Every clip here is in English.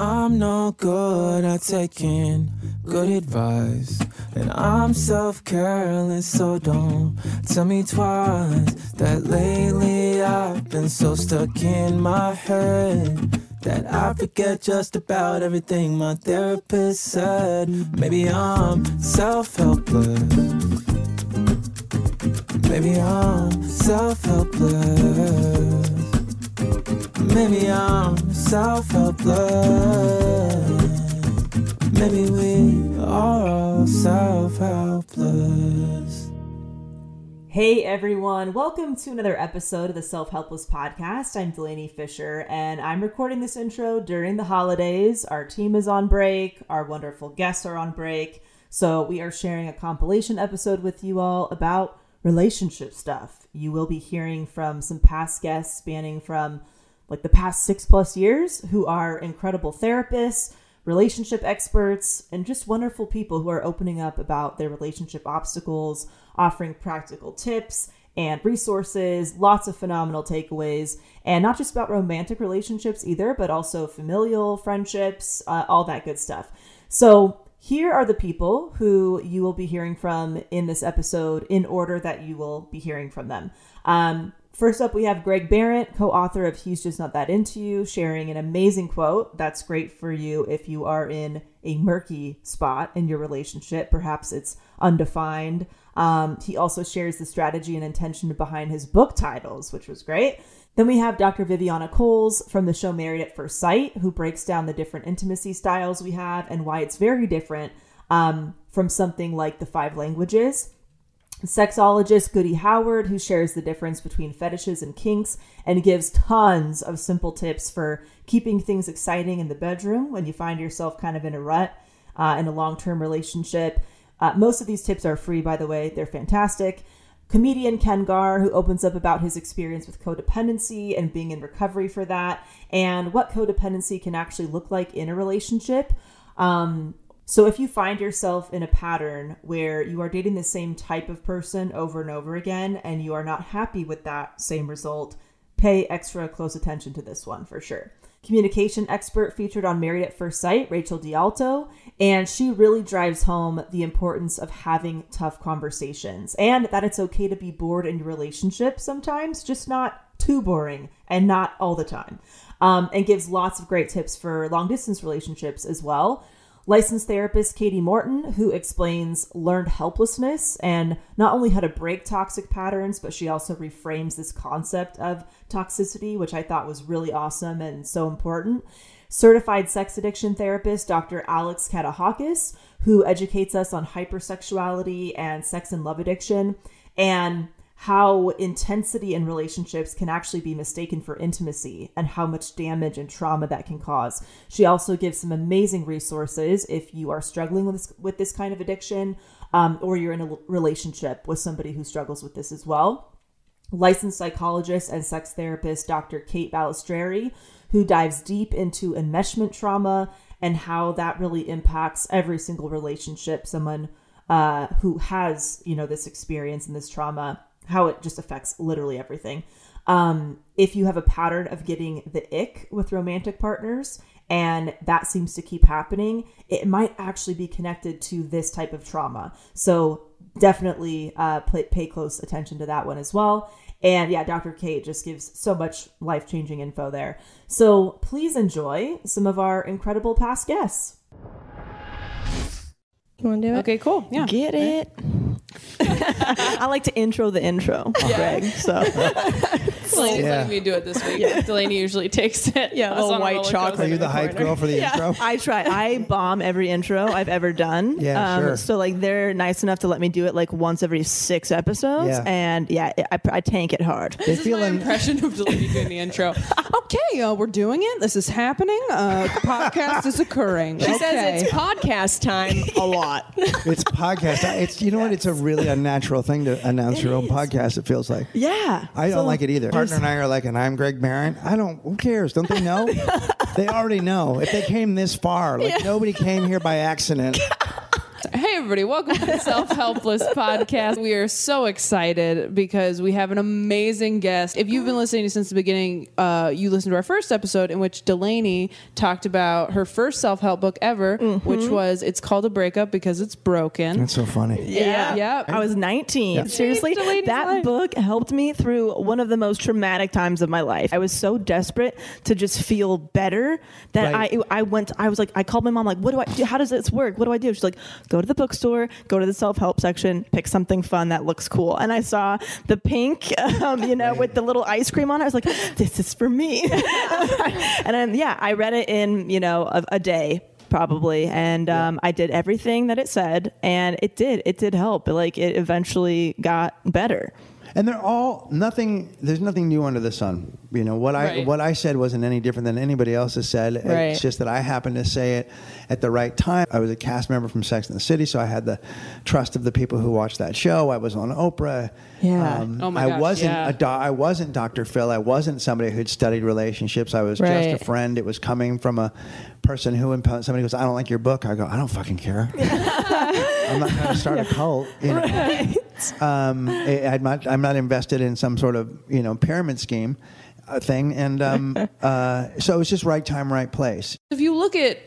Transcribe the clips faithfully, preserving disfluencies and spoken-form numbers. I'm no good at taking good advice, and I'm self-careless, so don't tell me twice that lately I've been so stuck in my head that I forget just about everything my therapist said. Maybe I'm self-helpless. Maybe I'm self-helpless. Maybe I'm self-helpless. Maybe we are all self-helpless. Hey everyone, welcome to another episode of the Self-Helpless podcast. I'm Delaney Fisher, and I'm recording this intro during the holidays. Our team is on break, our wonderful guests are on break, so we are sharing a compilation episode with you all about relationship stuff. You will be hearing from some past guests spanning from like the past six plus years who are incredible therapists, relationship experts, and just wonderful people who are opening up about their relationship obstacles, offering practical tips and resources, lots of phenomenal takeaways, and not just about romantic relationships either, but also familial, friendships, uh, all that good stuff. So here are the people who you will be hearing from in this episode in order that you will be hearing from them. Um, first up, we have Greg Behrendt, co-author of He's Just Not That Into You, sharing an amazing quote that's great for you if you are in a murky spot in your relationship. Perhaps it's undefined. Um, he also shares the strategy and intention behind his book titles, which was great. Then we have Doctor Viviana Coles from the show Married at First Sight, who breaks down the different intimacy styles we have and why it's very different um, from something like the five languages. Sexologist Goody Howard, who shares the difference between fetishes and kinks and gives tons of simple tips for keeping things exciting in the bedroom when you find yourself kind of in a rut uh, in a long-term relationship. Uh, most of these tips are free, by the way. They're fantastic. Comedian Ken Garr, who opens up about his experience with codependency and being in recovery for that, and what codependency can actually look like in a relationship. Um, so if you find yourself in a pattern where you are dating the same type of person over and over again, and you are not happy with that same result, pay extra close attention to this one for sure. Communication expert featured on Married at First Sight, Rachel DeAlto, and she really drives home the importance of having tough conversations and that it's okay to be bored in your relationship sometimes, just not too boring and not all the time, um, and gives lots of great tips for long-distance relationships as well. Licensed therapist Kati Morton, who explains learned helplessness and not only how to break toxic patterns, but she also reframes this concept of toxicity, which I thought was really awesome and so important. Certified sex addiction therapist Doctor Alex Katehakis, who educates us on hypersexuality and sex and love addiction, and how intensity in relationships can actually be mistaken for intimacy and how much damage and trauma that can cause. She also gives some amazing resources if you are struggling with this, with this kind of addiction, um, or you're in a relationship with somebody who struggles with this as well. Licensed psychologist and sex therapist Doctor Kate Balistrieri, who dives deep into enmeshment trauma and how that really impacts every single relationship someone uh, who has, you know, this experience and this trauma, how it just affects literally everything. Um, if you have a pattern of getting the ick with romantic partners and that seems to keep happening, it might actually be connected to this type of trauma. So definitely uh, pay, pay close attention to that one as well. And yeah, Doctor Kate just gives so much life-changing info there. So please enjoy some of our incredible past guests. You want to do it? Okay, cool. Yeah. Get it. I like to intro the intro, yeah. Greg. So Delaney's yeah. letting me do it this week. Yeah. Delaney usually takes it. Yeah, a little white chocolate. Are you the hype girl for the yeah. intro? I try. I bomb every intro I've ever done. Yeah, um, sure. So like they're nice enough to let me do it like once every six episodes, yeah. and yeah, it, I, I tank it hard. This, this is feeling... my impression of Delaney doing the intro. Okay, uh, we're doing it. This is happening. Uh, podcast is occurring. She okay. says it's podcast time a lot. It's podcast. It's you know yes. what? It's a really unnatural thing to announce it your own is. podcast, it feels like. Yeah. I so don't like it either. Partner and I are like, and I'm Greg Behrendt. I don't, who cares? Don't they know? They already know. If they came this far, like yeah. nobody came here by accident. Hey, everybody. Welcome to the Self-Helpless podcast. We are so excited because we have an amazing guest. If you've been listening since the beginning, uh, you listened to our first episode in which Delaney talked about her first self-help book ever, mm-hmm. which was It's Called a Breakup Because It's Broken. That's so funny. Yeah. yeah. I was nineteen. Yeah. Seriously, Delaney's that life. book helped me through one of the most traumatic times of my life. I was so desperate to just feel better that right. I I went, I was like, I called my mom, like, what do I do? How does this work? What do I do? She's like, go to the bookstore, go to the self-help section, pick something fun that looks cool. And I saw the pink, um, you know, with the little ice cream on it. I was like, this is for me. And then, yeah, I read it in, you know, a, a day probably. And um, yeah. I did everything that it said and it did, it did help. Like it eventually got better. And they're all nothing. There's nothing new under the sun. You know what I right. what I said wasn't any different than anybody else has said. Right. It's just that I happened to say it at the right time. I was a cast member from Sex and the City, so I had the trust of the people who watched that show. I was on Oprah. Yeah. Um, oh my gosh, I wasn't yeah. a do- I wasn't Doctor Phil. I wasn't somebody who'd studied relationships. I was right. just a friend. It was coming from a person who imp- somebody goes, I don't like your book. I go, I don't fucking care. I'm not going to start yeah. a cult. You know? Right. Um, I'm not, I'm not invested in some sort of, you know, pyramid scheme uh, thing. And um, uh, so it's just right time, right place. If you look at,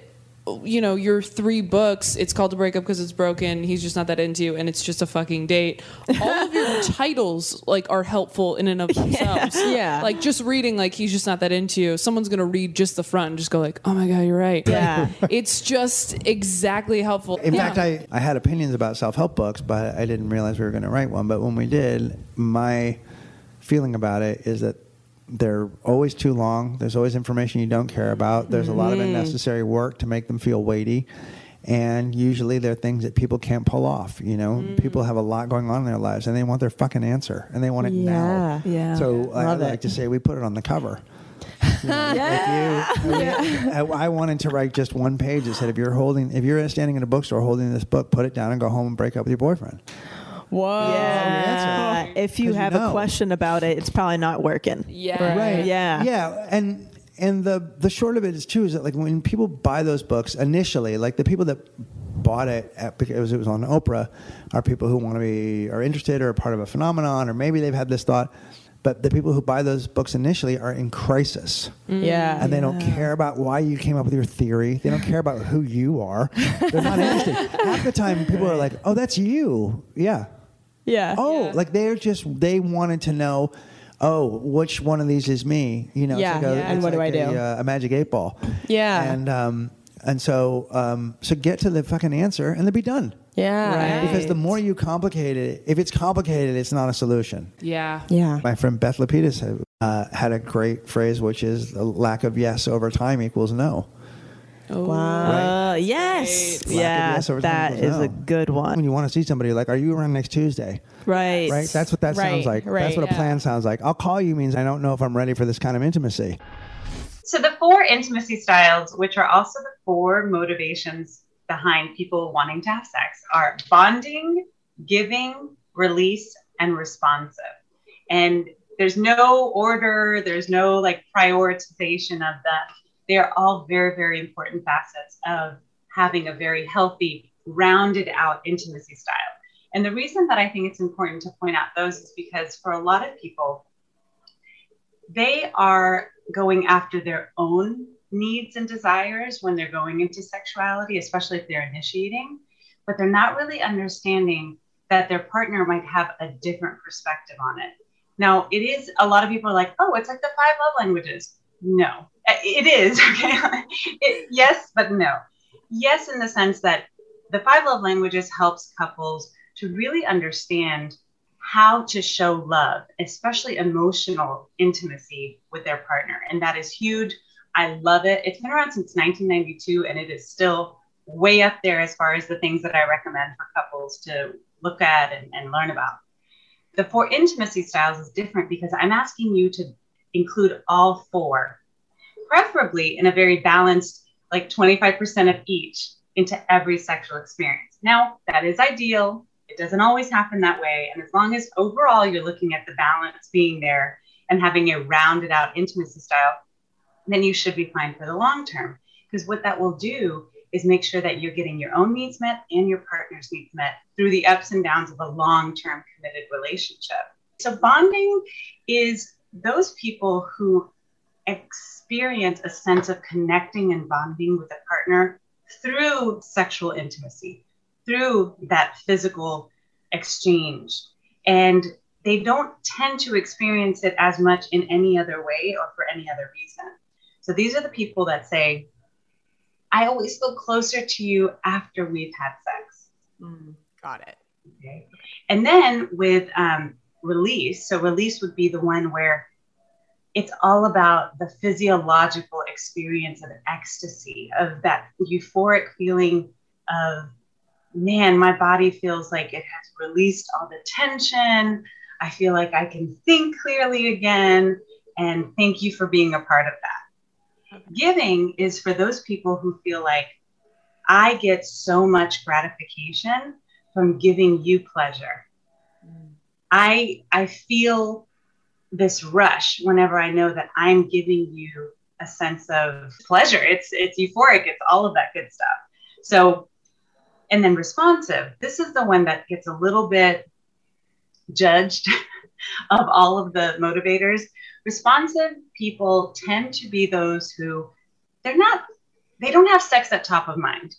you know, your three books, It's Called to Break Up Because It's Broken, He's Just Not That Into You, and It's Just a Fucking Date. All of your titles, like, are helpful in and of themselves. Yeah. yeah. Like, just reading, like, He's Just Not That Into You, someone's going to read just the front and just go, like, oh, my God, you're right. Yeah. It's just exactly helpful. In yeah. fact, I, I had opinions about self-help books, but I didn't realize we were going to write one. But when we did, my feeling about it is that they're always too long. There's always information you don't care about. There's a lot of unnecessary work to make them feel weighty. And usually they're things that people can't pull off. You know, mm. people have a lot going on in their lives and they want their fucking answer and they want it yeah. now. Yeah. So I, I like to say we put it on the cover. You know, yeah. if you, I, mean, yeah. I, I wanted to write just one page that said, if you're holding, if you're standing in a bookstore holding this book, put it down and go home and break up with your boyfriend. Whoa. Yeah. Oh, if you have you know. a question about it, it's probably not working. Yeah. Right. right. Yeah. Yeah. And and the, the short of it is too is that like when people buy those books initially, like the people that bought it at, because it was on Oprah are people who want to be are interested or are part of a phenomenon or maybe they've had this thought. But the people who buy those books initially are in crisis. Yeah. And they yeah. don't care about why you came up with your theory. They don't care about who you are. They're not interested. Half the time people are like, oh, that's you. Yeah. Yeah. Oh, yeah. like they're just, they wanted to know, oh, which one of these is me? You know, yeah. It's like a, yeah. it's and what like do I a, do? Uh, a magic eight ball. Yeah. And um, and so um, so get to the fucking answer and then be done. Yeah. Right. Because the more you complicate it, if it's complicated, it's not a solution. Yeah. Yeah. My friend Beth Lapidus uh, had a great phrase, which is the lack of yes over time equals no. Oh. Wow. Right? Yes. Right. Yeah. Yes that is no. a good one. When you want to see somebody, you're like, are you around next Tuesday? Right. Right. That's what that right. sounds like. Right. That's what yeah. a plan sounds like. I'll call you means I don't know if I'm ready for this kind of intimacy. So the four intimacy styles, which are also the four motivations behind people wanting to have sex, are bonding, giving, release, and responsive. And There's no order. There's no like prioritization of that. They are all very, very important facets of having a very healthy, rounded out intimacy style. And the reason that I think it's important to point out those is because for a lot of people, they are going after their own needs and desires when they're going into sexuality, especially if they're initiating, but they're not really understanding that their partner might have a different perspective on it. Now, it is, a lot of people are like, oh, it's like the five love languages. No, it is. Okay. it, yes, but no. Yes, in the sense that the five love languages helps couples to really understand how to show love, especially emotional intimacy with their partner. And that is huge. I love it. It's been around since nineteen ninety-two, and it is still way up there as far as the things that I recommend for couples to look at and, and learn about. The four intimacy styles is different because I'm asking you to include all four, preferably in a very balanced, like twenty-five percent of each into every sexual experience. Now, that is ideal. It doesn't always happen that way. And as long as overall you're looking at the balance being there and having a rounded out intimacy style, then you should be fine for the long term. Because what that will do is make sure that you're getting your own needs met and your partner's needs met through the ups and downs of a long-term committed relationship. So bonding is those people who experience a sense of connecting and bonding with a partner through sexual intimacy, through that physical exchange. And they don't tend to experience it as much in any other way or for any other reason. So these are the people that say, I always feel closer to you after we've had sex. Mm, got it. Okay. And then with um, release, so release would be the one where it's all about the physiological experience of ecstasy, of that euphoric feeling of, man, my body feels like it has released all the tension. I feel like I can think clearly again. And thank you for being a part of that. Giving is for those people who feel like I get so much gratification from giving you pleasure. Mm. I, I feel this rush whenever I know that I'm giving you a sense of pleasure. It's, it's euphoric. It's all of that good stuff. So, and then responsive. This is the one that gets a little bit judged of all of the motivators. Responsive people tend to be those who they're not, they don't have sex at top of mind.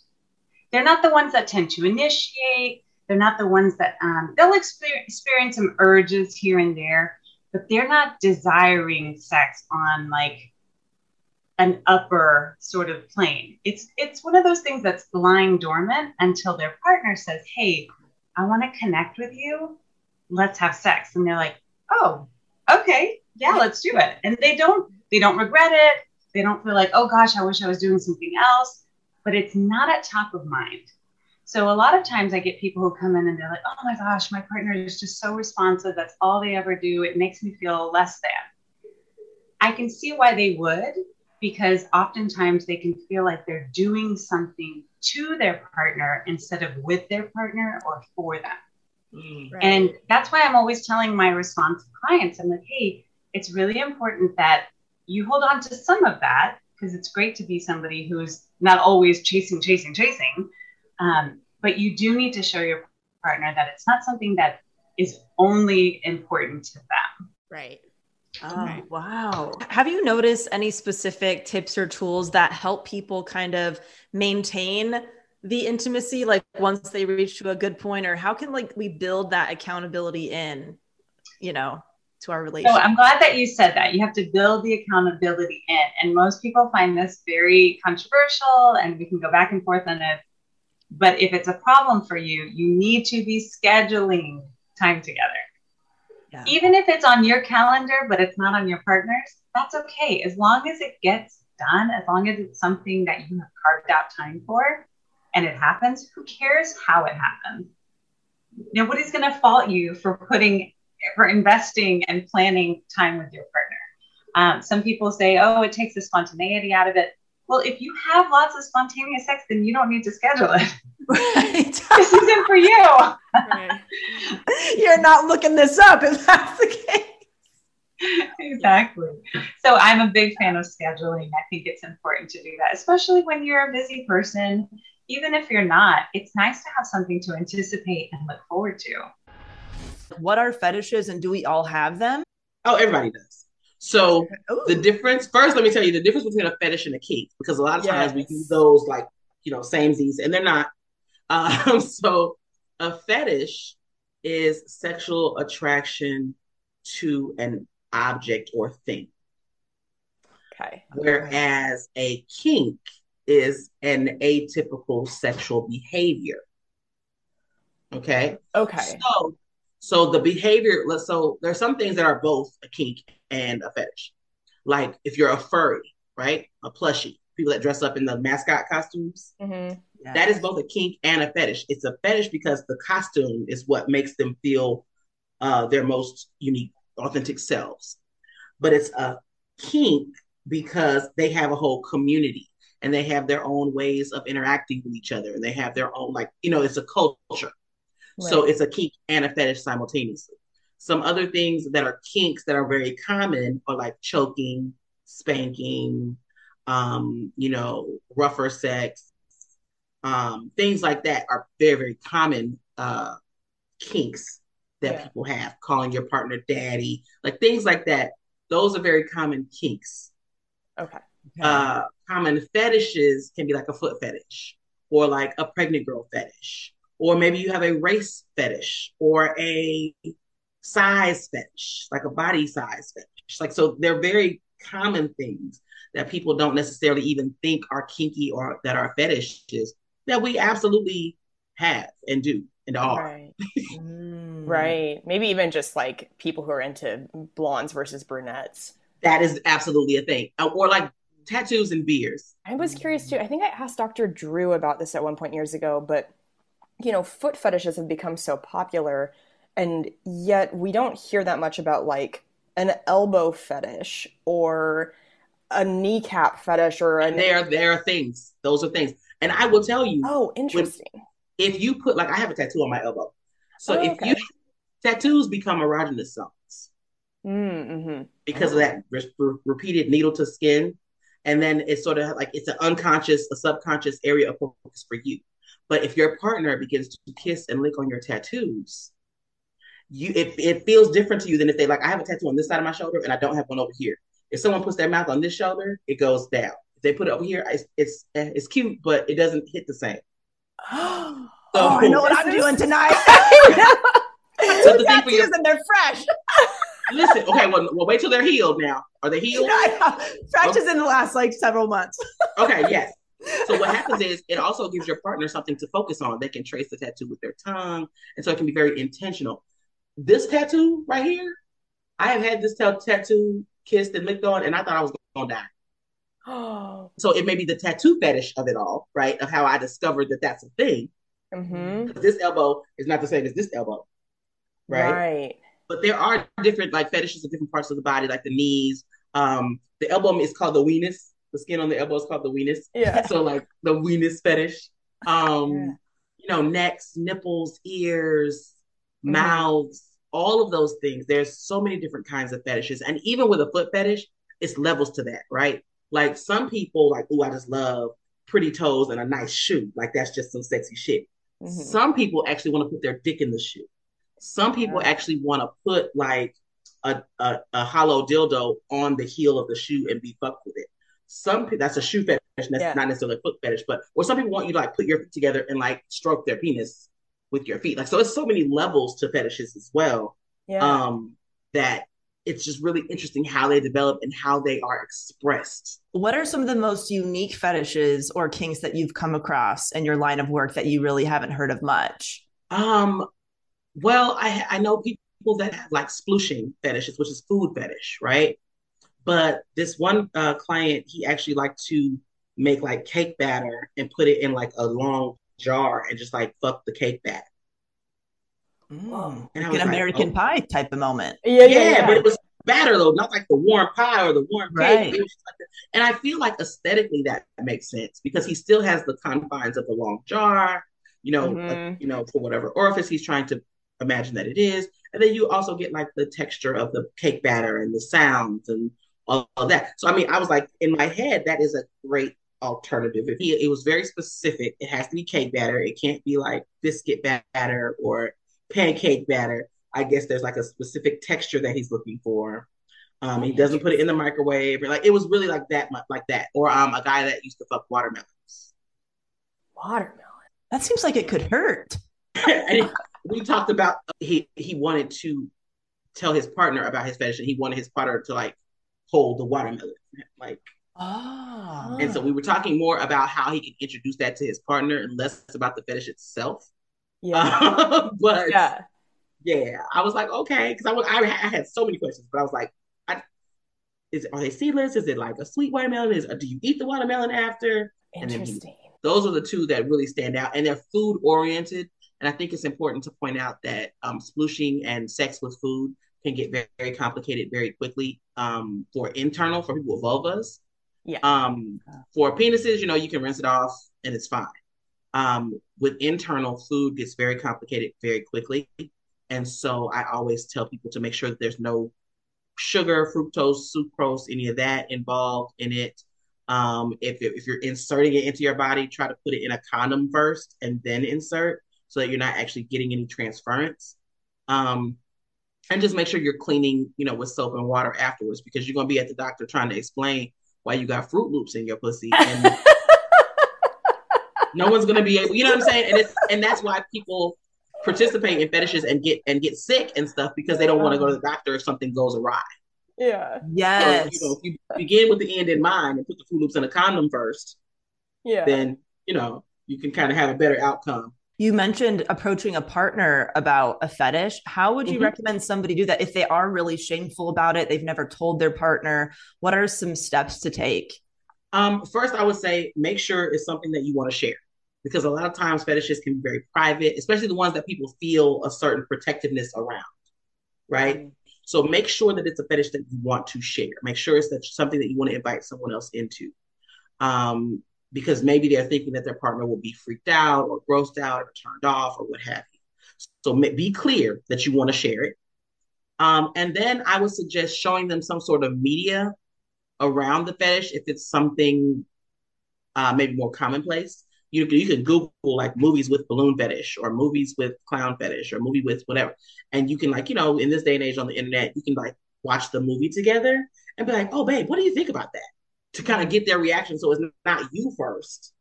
They're not the ones that tend to initiate. They're not the ones that um, they'll experience some urges here and there, but they're not desiring sex on like an upper sort of plane. It's, it's one of those things that's lying dormant until their partner says, hey, I want to connect with you. Let's have sex. And they're like, oh, okay. Yeah, let's do it. And they don't, they don't regret it. They don't feel like, oh gosh, I wish I was doing something else, but it's not at top of mind. So a lot of times I get people who come in and they're like, oh my gosh, my partner is just so responsive. That's all they ever do. It makes me feel less than. I can see why they would, because oftentimes they can feel like they're doing something to their partner instead of with their partner or for them. Mm, right. And that's why I'm always telling my responsive clients, I'm like, hey, it's really important that you hold on to some of that, because it's great to be somebody who's not always chasing, chasing, chasing. Um, but you do need to show your partner that it's not something that is only important to them. Right. Oh, right. Wow. Have you noticed any specific tips or tools that help people kind of maintain the intimacy, like once they reach to a good point, or how can like we build that accountability in, you know, to our relationship? So I'm glad that you said that. You have to build the accountability in. And most people find this very controversial, and we can go back and forth on it. But if it's a problem for you, you need to be scheduling time together. Yeah. Even if it's on your calendar, but it's not on your partner's, that's okay. As long as it gets done, as long as it's something that you have carved out time for and it happens, who cares how it happens? Nobody's going to fault you for putting for investing and planning time with your partner. Um, some people say, oh, it takes the spontaneity out of it. Well, if you have lots of spontaneous sex, then you don't need to schedule it. Right. This isn't for you. Right. You're not looking this up if that's the case. Exactly. So I'm a big fan of scheduling. I think it's important to do that, especially when you're a busy person. Even if you're not, it's nice to have something to anticipate and look forward to. What are fetishes and do we all have them? Oh, everybody does. So Ooh. the difference, first, let me tell you the difference between a fetish and a kink, because a lot of times yes. we do those like, you know, samesies, and they're not. Um, so a fetish is sexual attraction to an object or thing. Okay. Whereas a kink is an atypical sexual behavior. Okay. Okay. So, so the behavior, so there's some things that are both a kink and a fetish. Like if you're a furry, right? A plushie, people that dress up in the mascot costumes. Mm-hmm. Yes. That is both a kink and a fetish. It's a fetish because the costume is what makes them feel uh, their most unique, authentic selves. But it's a kink because they have a whole community and they have their own ways of interacting with each other. And they have their own, like, you know, it's a culture. Right. So it's a kink and a fetish simultaneously. Some other things that are kinks that are very common are like choking, spanking, um, you know, rougher sex. Um, things like that are very, very common uh, kinks that yeah. people have. Calling your partner daddy, like things like that. Those are very common kinks. Okay. okay. Uh, common fetishes can be like a foot fetish, or like a pregnant girl fetish, or maybe you have a race fetish, or a size fetish, like a body size fetish. Like, so they're very common things that people don't necessarily even think are kinky or that are fetishes, that we absolutely have and do and are. Right. Mm, right. Maybe even just like people who are into blondes versus brunettes. That is absolutely a thing. Or like tattoos and beards. I was curious too. I think I asked Doctor Drew about this at one point years ago, but you know, foot fetishes have become so popular, and yet we don't hear that much about like an elbow fetish or a kneecap fetish or a... They are, there are things. Those are things. And I will tell you. Oh, interesting. When, if you put, like, I have a tattoo on my elbow. So oh, if okay. you, tattoos become erogenous zones mm-hmm. because of that re- repeated needle to skin. And then it's sort of like, it's an unconscious, a subconscious area of focus for you. But if your partner begins to kiss and lick on your tattoos, you it, it feels different to you than if they, like, I have a tattoo on this side of my shoulder and I don't have one over here. If someone puts their mouth on this shoulder, it goes down. If they put it over here, it's it's, it's cute, but it doesn't hit the same. So, oh, I know what I'm doing tonight. So the tattoos your, and they're fresh. Listen, okay, well, well, wait till they're healed now. Are they healed? No, fresh is in the last, like, several months. Okay, yes. So what happens is it also gives your partner something to focus on. They can trace the tattoo with their tongue, and so it can be very intentional. This tattoo right here, I have had this t- tattoo kissed and licked on, and I thought I was going to die. Oh. So it may be the tattoo fetish of it all, right? Of how I discovered that that's a thing. Mm-hmm. This elbow is not the same as this elbow, right? Right. But there are different like fetishes of different parts of the body, like the knees. Um, the elbow is called the weenus. The skin on the elbow is called the weenus. Yeah. So like the weenus fetish. Um, yeah. You know, necks, nipples, ears, mm-hmm. mouths, all of those things. There's so many different kinds of fetishes. And even with a foot fetish, it's levels to that, right? Like some people like, ooh, I just love pretty toes and a nice shoe. Like that's just some sexy shit. Mm-hmm. Some people actually want to put their dick in the shoe. Some people yeah. actually want to put like a, a, a hollow dildo on the heel of the shoe and be fucked with it. Some people, that's a shoe fetish, that's yeah. not necessarily a foot fetish, but or some people want you to like put your feet together and like stroke their penis with your feet. Like, so it's so many levels to fetishes as well. Yeah. Um, that it's just really interesting how they develop and how they are expressed. What are some of the most unique fetishes or kinks that you've come across in your line of work that you really haven't heard of much? Um, well, I, I know people that have like splooshing fetishes, which is food fetish, right? But this one uh, client, he actually liked to make like cake batter and put it in like a long jar and just like fuck the cake batter. Mm, and like an American like, oh. pie type of moment. Yeah, yeah, yeah, but it was batter though, not like the warm pie or the warm right. cake. It was just like that. And I feel like aesthetically that makes sense because he still has the confines of the long jar, you know, mm-hmm. uh, you know, for whatever orifice he's trying to imagine that it is. And then you also get like the texture of the cake batter and the sounds and all of that. So, I mean, I was like, in my head, that is a great alternative. It, it was very specific. It has to be cake batter. It can't be like biscuit batter or pancake batter. I guess there's like a specific texture that he's looking for. Um, he doesn't put it in the microwave, or like, it was really like that, like that. Or um, a guy that used to fuck watermelons. Watermelon. That seems like it could hurt. And we talked about, he, he wanted to tell his partner about his fetish, and he wanted his partner to like hold the watermelon. Like, oh. And so we were talking more about how he could introduce that to his partner and less about the fetish itself. Yeah. Um, but yeah. yeah, I was like, okay. Cause I was, I, I had so many questions, but I was like, Is it, are they seedless? Is it like a sweet watermelon? Is, do you eat the watermelon after? Interesting. And then you, those are the two that really stand out, and they're food oriented. And I think it's important to point out that um, splooshing and sex with food can get very, very complicated very quickly um, for internal, for people with vulvas. Yeah. Um, for penises, you know, you can rinse it off and it's fine. Um, with internal, food gets very complicated very quickly. And so I always tell people to make sure that there's no sugar, fructose, sucrose, any of that involved in it. Um, if, if you're inserting it into your body, try to put it in a condom first and then insert, so that you're not actually getting any transference. Um, and just make sure you're cleaning, you know, with soap and water afterwards, because you're going to be at the doctor trying to explain why you got Fruit Loops in your pussy. And no one's going to be able, you know what I'm saying? And it's, and that's why people participate in fetishes and get and get sick and stuff, because they don't want to go to the doctor if something goes awry. Yeah. Yes. So, you know, if you begin with the end in mind and put the Fruit Loops in a condom first, yeah, then, you know, you can kind of have a better outcome. You mentioned approaching a partner about a fetish. How would you mm-hmm. recommend somebody do that if they are really shameful about it? They've never told their partner. What are some steps to take? Um, first, I would say make sure it's something that you want to share. Because a lot of times fetishes can be very private, especially the ones that people feel a certain protectiveness around, right? Mm-hmm. So make sure that it's a fetish that you want to share. Make sure it's that something that you want to invite someone else into. Um, because maybe they're thinking that their partner will be freaked out or grossed out or turned off or what have you. So be clear that you want to share it. Um, and then I would suggest showing them some sort of media around the fetish if it's something uh, maybe more commonplace. You, you can Google like movies with balloon fetish or movies with clown fetish or movie with whatever. And you can like, you know, in this day and age on the internet, you can like watch the movie together and be like, oh, babe, what do you think about that? To kind of get their reaction. So it's not you first.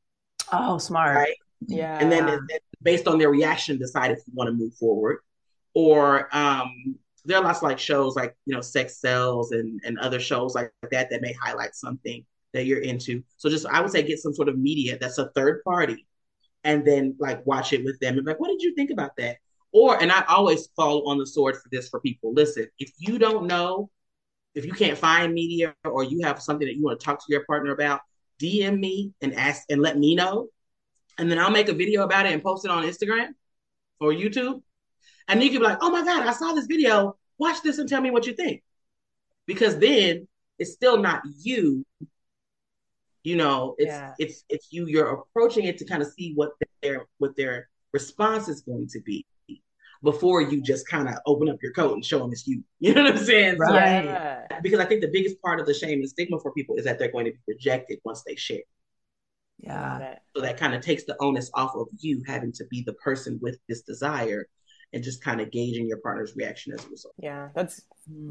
Oh, smart. Right? Yeah. And then, then based on their reaction, decide if you want to move forward. Or um, there are lots of like shows like, you know, Sex Sells and, and other shows like that that may highlight something that you're into. So just, I would say, get some sort of media that's a third party and then like watch it with them and be like, what did you think about that? Or, and I always fall on the sword for this for people. Listen, if you don't know, if you can't find media or you have something that you want to talk to your partner about, D M me and ask and let me know. And then I'll make a video about it and post it on Instagram or YouTube. And you can be like, oh my God, I saw this video. Watch this and tell me what you think. Because then it's still not you. You know, it's yeah. it's it's you. You're approaching it to kind of see what their what their response is going to be before you just kind of open up your coat and show them it's you. You know what I'm saying? Right. Yeah. Because I think the biggest part of the shame and stigma for people is that they're going to be rejected once they share. Yeah. So that kind of takes the onus off of you having to be the person with this desire, and just kind of gauging your partner's reaction as a result. Yeah, that's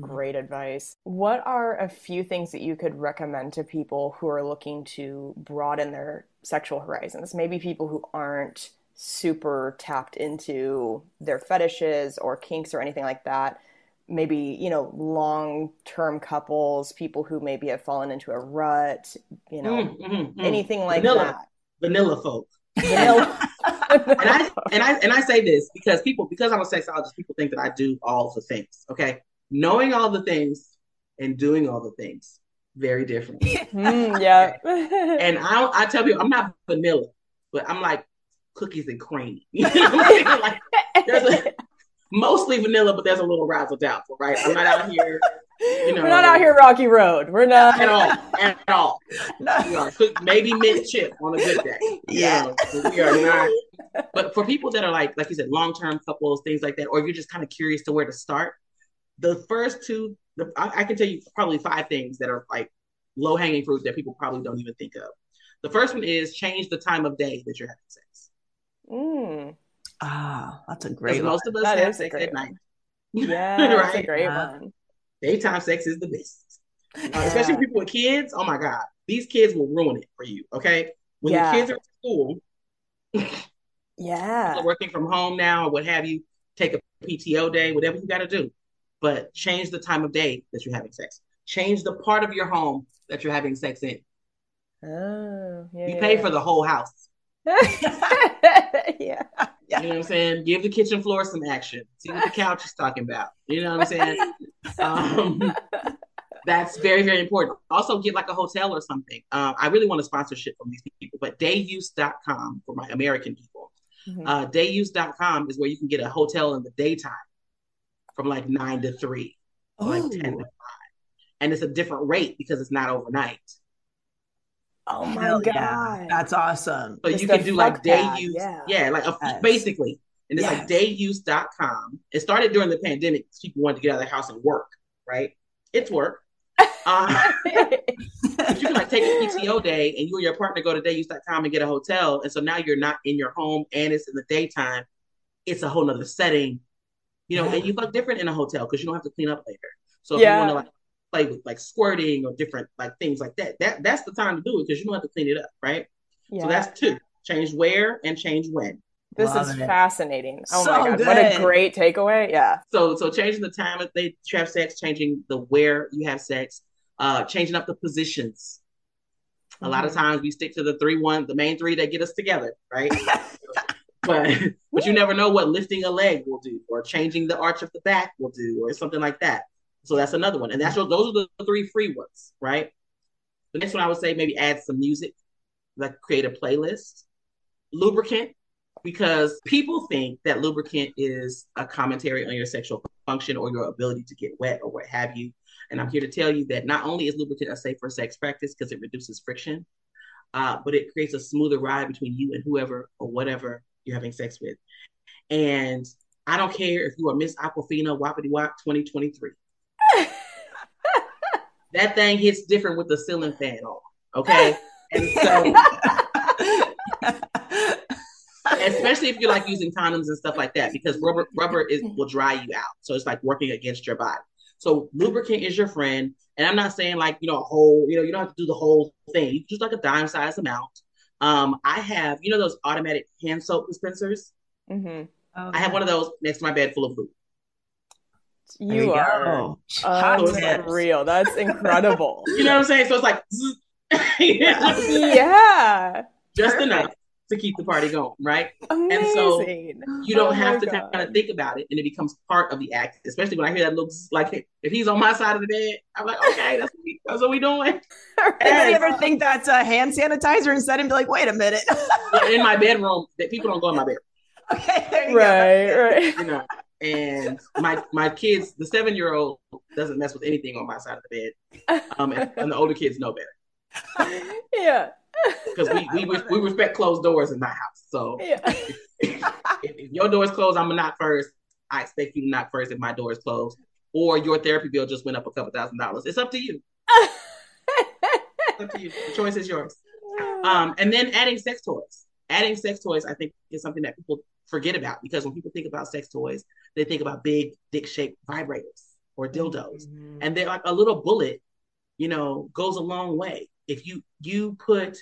great advice. What are a few things that you could recommend to people who are looking to broaden their sexual horizons? Maybe people who aren't super tapped into their fetishes or kinks or anything like that. Maybe, you know, long-term couples, people who maybe have fallen into a rut, you know, mm, mm, mm. anything like vanilla, that. Vanilla folk. Vanilla and I and I and I say this because people because I'm a sexologist, people think that I do all the things. Okay, knowing all the things and doing all the things, very different. Mm, yeah, okay. And I I tell people I'm not vanilla, but I'm like cookies and cream. You know what I'm saying? Like, there's a, mostly vanilla, but there's a little razzle dazzle, right? I'm not out here. You know, we're not out here Rocky Road. We're not at all. At all. No. We are cooked, maybe mint chip on a good day. Yeah, you know, we are not. But for people that are like, like you said, long-term couples, things like that, or if you're just kind of curious to where to start, the first two, the, I, I can tell you probably five things that are like low-hanging fruit that people probably don't even think of. The first one is change the time of day that you're having sex. Mm. Ah, that's a great one. Most of us that have sex at night. Yeah, right? That's a great uh, one. Daytime sex is the best. Yeah. Uh, especially people with kids. Oh my God. These kids will ruin it for you, okay? When yeah. the kids are at school, yeah, working from home now or what have you, take a P T O day, whatever you got to do. But change the time of day that you're having sex. Change the part of your home that you're having sex in. Oh, yeah, you pay yeah. for the whole house. yeah. You know what I'm saying? Give the kitchen floor some action. See what the couch is talking about. You know what I'm saying? um, that's very, very important. Also get like a hotel or something. Uh, I really want a sponsorship from these people, but day use dot com for my American people. Mm-hmm. Uh, day use dot com is where you can get a hotel in the daytime from like nine to three, or like ten to five. And it's a different rate because it's not overnight. Oh my Hell God. Yeah. That's awesome. So it's you can do like day pad. use. Yeah. yeah like a, yes. Basically. And it's yes. like day use dot com. It started during the pandemic because people wanted to get out of the house and work, right? It's work. Uh, but you can like take a P T O day and you and your partner go to day use dot com and get a hotel. And so now you're not in your home and it's in the daytime. It's a whole nother setting, you know, yeah. and you look different in a hotel because you don't have to clean up later. So if yeah. you want to like play with like squirting or different like things like that, that that's the time to do it because you don't have to clean it up, right? Yeah. So that's two. Change where and change when. This Love is it. fascinating. Oh so my God. Good. What a great takeaway. Yeah. So so changing the time that they have sex, changing the where you have sex, uh, changing up the positions. Mm-hmm. A lot of times we stick to the three one, the main three that get us together, right? but but you never know what lifting a leg will do or changing the arch of the back will do or something like that. So that's another one. And that's your, those are the three free ones, right? The next one I would say maybe add some music, like create a playlist. Lubricant, because people think that lubricant is a commentary on your sexual function or your ability to get wet or what have you. And I'm here to tell you that not only is lubricant a safer sex practice because it reduces friction, uh, but it creates a smoother ride between you and whoever or whatever you're having sex with. And I don't care if you are Miss Aquafina Whoppity Whop twenty twenty-three. That thing hits different with the ceiling fan on, okay? And so, especially if you're like using condoms and stuff like that, because rubber rubber is will dry you out. So it's like working against your body. So lubricant is your friend. And I'm not saying like, you know, a whole, you know, you don't have to do the whole thing. You just like a dime size amount. Um, I have, you know, those automatic hand soap dispensers? Mm-hmm. Oh, I have one of those next to my bed full of lube. You, you are unreal. That's incredible. You know what I'm saying? So it's like, yeah, just Perfect. enough to keep the party going, right? Amazing. And so you don't oh have to God. kind of think about it, and it becomes part of the act. Especially when I hear that looks like if he's on my side of the bed, I'm like, okay, that's what we, that's what we doing. Does yes. he ever think that's a hand sanitizer instead and be like, wait a minute? In my bedroom, that people don't go in my bedroom. Okay, there you right, go. Right, right. You know. And my my kids, the seven-year-old doesn't mess with anything on my side of the bed. Um, and, and the older kids know better. Yeah. Because we we, we we respect closed doors in my house. So yeah. if, if, if your door is closed, I'm going to knock first. I expect you to knock first if my door is closed. Or your therapy bill just went up a couple thousand dollars. It's up to you. It's up to you. The choice is yours. Um, and then adding sex toys. Adding sex toys, I think, is something that people forget about, because when people think about sex toys, they think about big dick-shaped vibrators or dildos. Mm-hmm. And they're like a little bullet, you know, goes a long way. If you you put,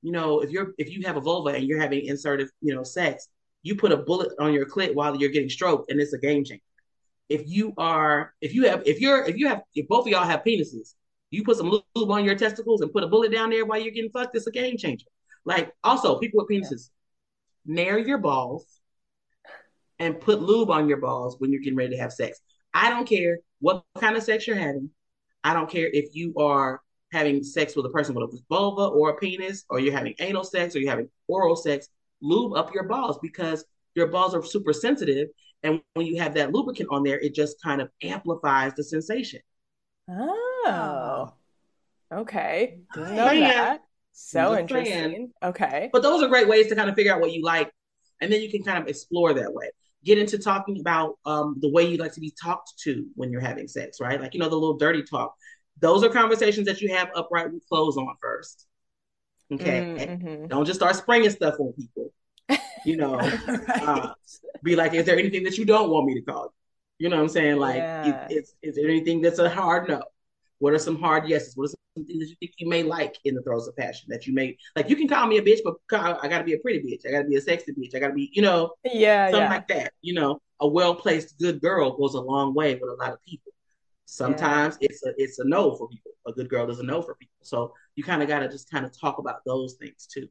you know, if you're if you have a vulva and you're having insertive, you know, sex, you put a bullet on your clit while you're getting stroked, and it's a game changer. If you are, if you have, if you're, if you have, if both of y'all have penises, you put some lube on your testicles and put a bullet down there while you're getting fucked, it's a game changer. Like, also, people with penises, nair your balls and put lube on your balls when you're getting ready to have sex. I don't care what kind of sex you're having. I don't care if you are having sex with a person with a vulva or a penis, or you're having anal sex, or you're having oral sex. Lube up your balls, because your balls are super sensitive. And when you have that lubricant on there, it just kind of amplifies the sensation. Oh, okay. Know that. So interesting. Okay. But those are great ways to kind of figure out what you like And then you can kind of explore that way. Get into talking about um, the way you like to be talked to when you're having sex, right? Like, you know, the little dirty talk. Those are conversations that you have upright with clothes on first. Okay. Mm-hmm. Don't just start springing stuff on people. You know, right. uh, be like, is there anything that you don't want me to call you? You know what I'm saying? Like, yeah. is, is, is there anything that's a hard no? What are some hard yeses? What are some things that you think you may like in the throes of passion that you may, like, you can call me a bitch, but call, I got to be a pretty bitch. I got to be a sexy bitch. I got to be, you know, yeah, something yeah. like that. You know, a well-placed good girl goes a long way with a lot of people. Sometimes yeah. it's a it's a no for people. A good girl is a no for people. So you kind of got to just kind of talk about those things too.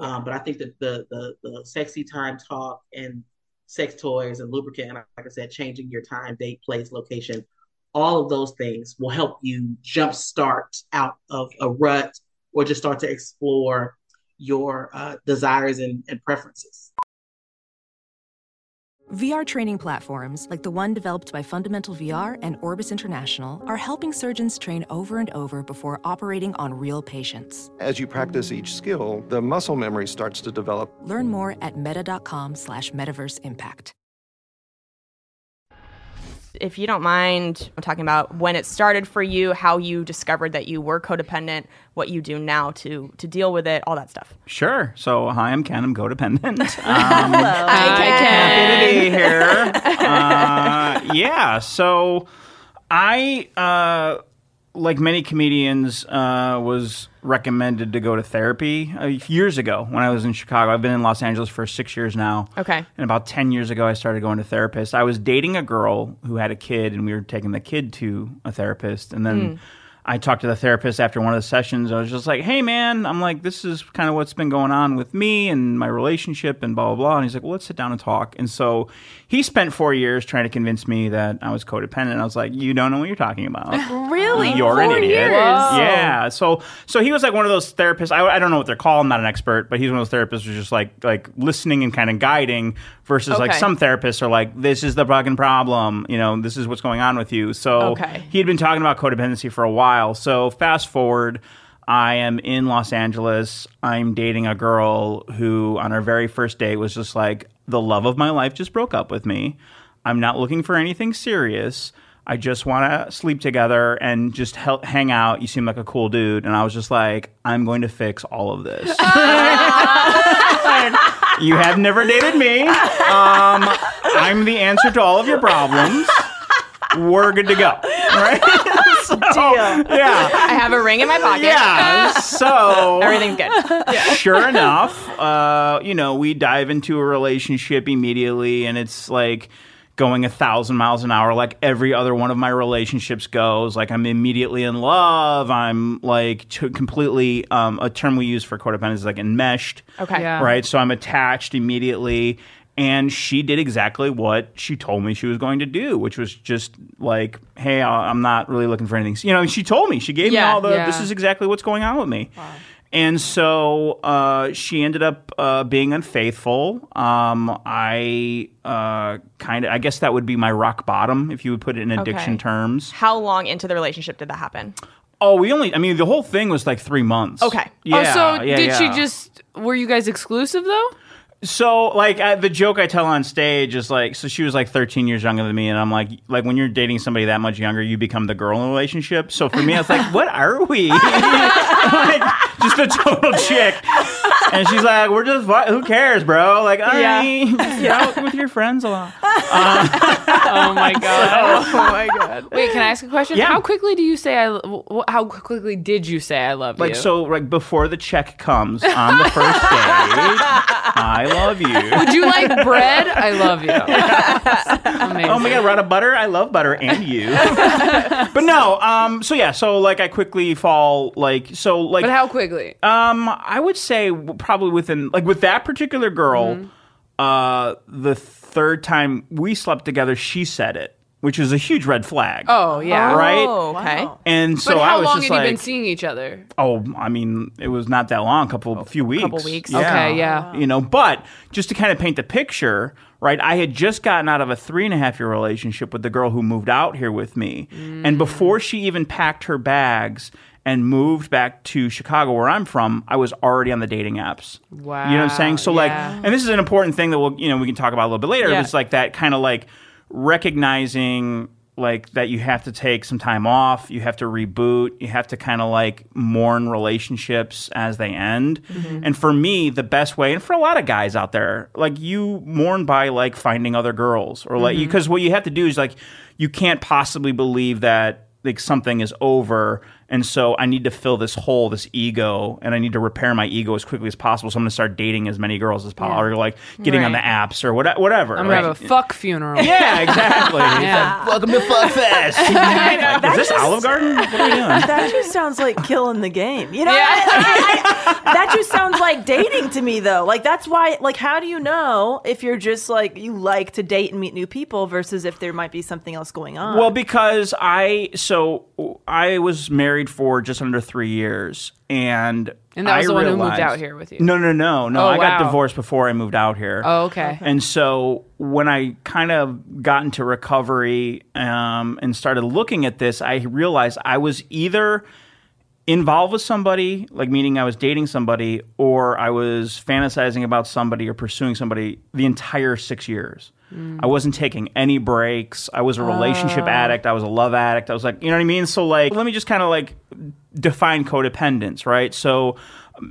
Um, but I think that the, the the sexy time talk and sex toys and lubricant, and like I said, changing your time, date, place, location, all of those things will help you jumpstart out of a rut or just start to explore your uh, desires and, and preferences. V R training platforms like the one developed by Fundamental V R and Orbis International are helping surgeons train over and over before operating on real patients. As you practice each skill, the muscle memory starts to develop. Learn more at meta dot com slash metaverse impact. If you don't mind, I'm talking about when it started for you, how you discovered that you were codependent, what you do now to to deal with it, all that stuff. Sure. So, hi, I'm Ken. I'm codependent. Um, Hello. Hi, Ken. Happy to be here. uh, yeah. So, I, uh, like many comedians, uh, was recommended to go to therapy uh, years ago when I was in Chicago. I've been in Los Angeles for six years now. Okay. And about ten years ago, I started going to therapists. I was dating a girl who had a kid, and we were taking the kid to a therapist. And then mm. I talked to the therapist after one of the sessions. I was just like, hey, man, I'm like, this is kind of what's been going on with me and my relationship and blah, blah, blah. And he's like, well, let's sit down and talk. And so he spent four years trying to convince me that I was codependent. I was like, you don't know what you're talking about. Really? You're four an idiot. Years. Yeah. So so he was like one of those therapists. I, I don't know what they're called. I'm not an expert, but he's one of those therapists who's just like, like listening and kind of guiding versus okay. like some therapists are like, this is the fucking problem. You know, this is what's going on with you. So okay. he had been talking about codependency for a while. So fast forward, I am in Los Angeles. I'm dating a girl who on our very first date was just like, the love of my life just broke up with me. I'm not looking for anything serious. I just want to sleep together and just help, hang out. You seem like a cool dude. And I was just like, I'm going to fix all of this. You have never dated me. Um, I'm the answer to all of your problems. We're good to go. Right? So, yeah, I have a ring in my pocket. Yeah, so everything's good. Yeah. Sure enough, uh, you know, we dive into a relationship immediately, and it's like going a thousand miles an hour, like every other one of my relationships goes. Like I'm immediately in love. I'm like t- completely. Um, a term we use for codependence is like enmeshed. Okay, yeah. Right. So I'm attached immediately. And she did exactly what she told me she was going to do, which was just like, hey, I'm not really looking for anything. You know, she told me. She gave yeah, me all the, yeah. this is exactly what's going on with me. Wow. And so uh, she ended up uh, being unfaithful. Um, I uh, kind of, I guess that would be my rock bottom, if you would put it in addiction okay. terms. How long into the relationship did that happen? Oh, we only, I mean, the whole thing was like three months. Okay. Yeah, oh, so yeah, did yeah. she just, were you guys exclusive though? So, like, uh, the joke I tell on stage is, like, so she was, like, thirteen years younger than me, and I'm like, like, when you're dating somebody that much younger, you become the girl in a relationship. So, for me, I was like, what are we? Like, just a total chick. And she's like, we're just, who cares, bro? Like, I yeah. just get out with your friends a lot. Um, oh, my God. So, oh, my God. Wait, can I ask a question? Yeah. How quickly do you say I, lo- how quickly did you say I love like, you? Like, so, like, before the check comes on the first date, I love you. Would you like bread? I love you. Amazing. Oh my God, rod of butter? I love butter and you. But no, um, so yeah, so like I quickly fall like, so like. But how quickly? Um, I would say probably within, like with that particular girl, mm-hmm. uh, the third time we slept together, she said it. Which is a huge red flag. Oh, yeah. Right? Oh, okay. And so but how I was long just had like, you been seeing each other? Oh, I mean, it was not that long, a couple, a few weeks. A couple weeks. Yeah. Okay, yeah. You know, but just to kind of paint the picture, right, I had just gotten out of a three and a half year relationship with the girl who moved out here with me. Mm. And before she even packed her bags and moved back to Chicago, where I'm from, I was already on the dating apps. Wow. You know what I'm saying? So yeah. like, and this is an important thing that we'll, you know, we can talk about a little bit later. Yeah. It's like that kind of like recognizing like that you have to take some time off, you have to reboot, you have to kind of like mourn relationships as they end. Mm-hmm. And for me, the best way, and for a lot of guys out there, like you mourn by like finding other girls or like, because mm-hmm. what you have to do is like, you can't possibly believe that like something is over. And so I need to fill this hole, this ego, and I need to repair my ego as quickly as possible. So I'm going to start dating as many girls as possible, yeah. or like getting right. on the apps or what, whatever. I'm going to have a fuck funeral. Yeah, exactly. yeah. Like, welcome to Fuck Fest. like, is this just, Olive Garden? What are we doing? That just sounds like killing the game. You know, yeah. I, I, I, that just sounds like dating to me, though. Like that's why. Like, how do you know if you're just like you like to date and meet new people versus if there might be something else going on? Well, because I so I was married. for just under three years, and and that was I the realized, one who moved out here with you. No, no, no, no. Oh, I wow. got divorced before I moved out here. Oh, okay. And so when I kind of got into recovery um, and started looking at this, I realized I was either involved with somebody, like meaning I was dating somebody, or I was fantasizing about somebody or pursuing somebody the entire six years. Mm. I wasn't taking any breaks. I was a relationship oh. addict. I was a love addict. I was like, you know what I mean? So like, let me just kind of like define codependence, right? So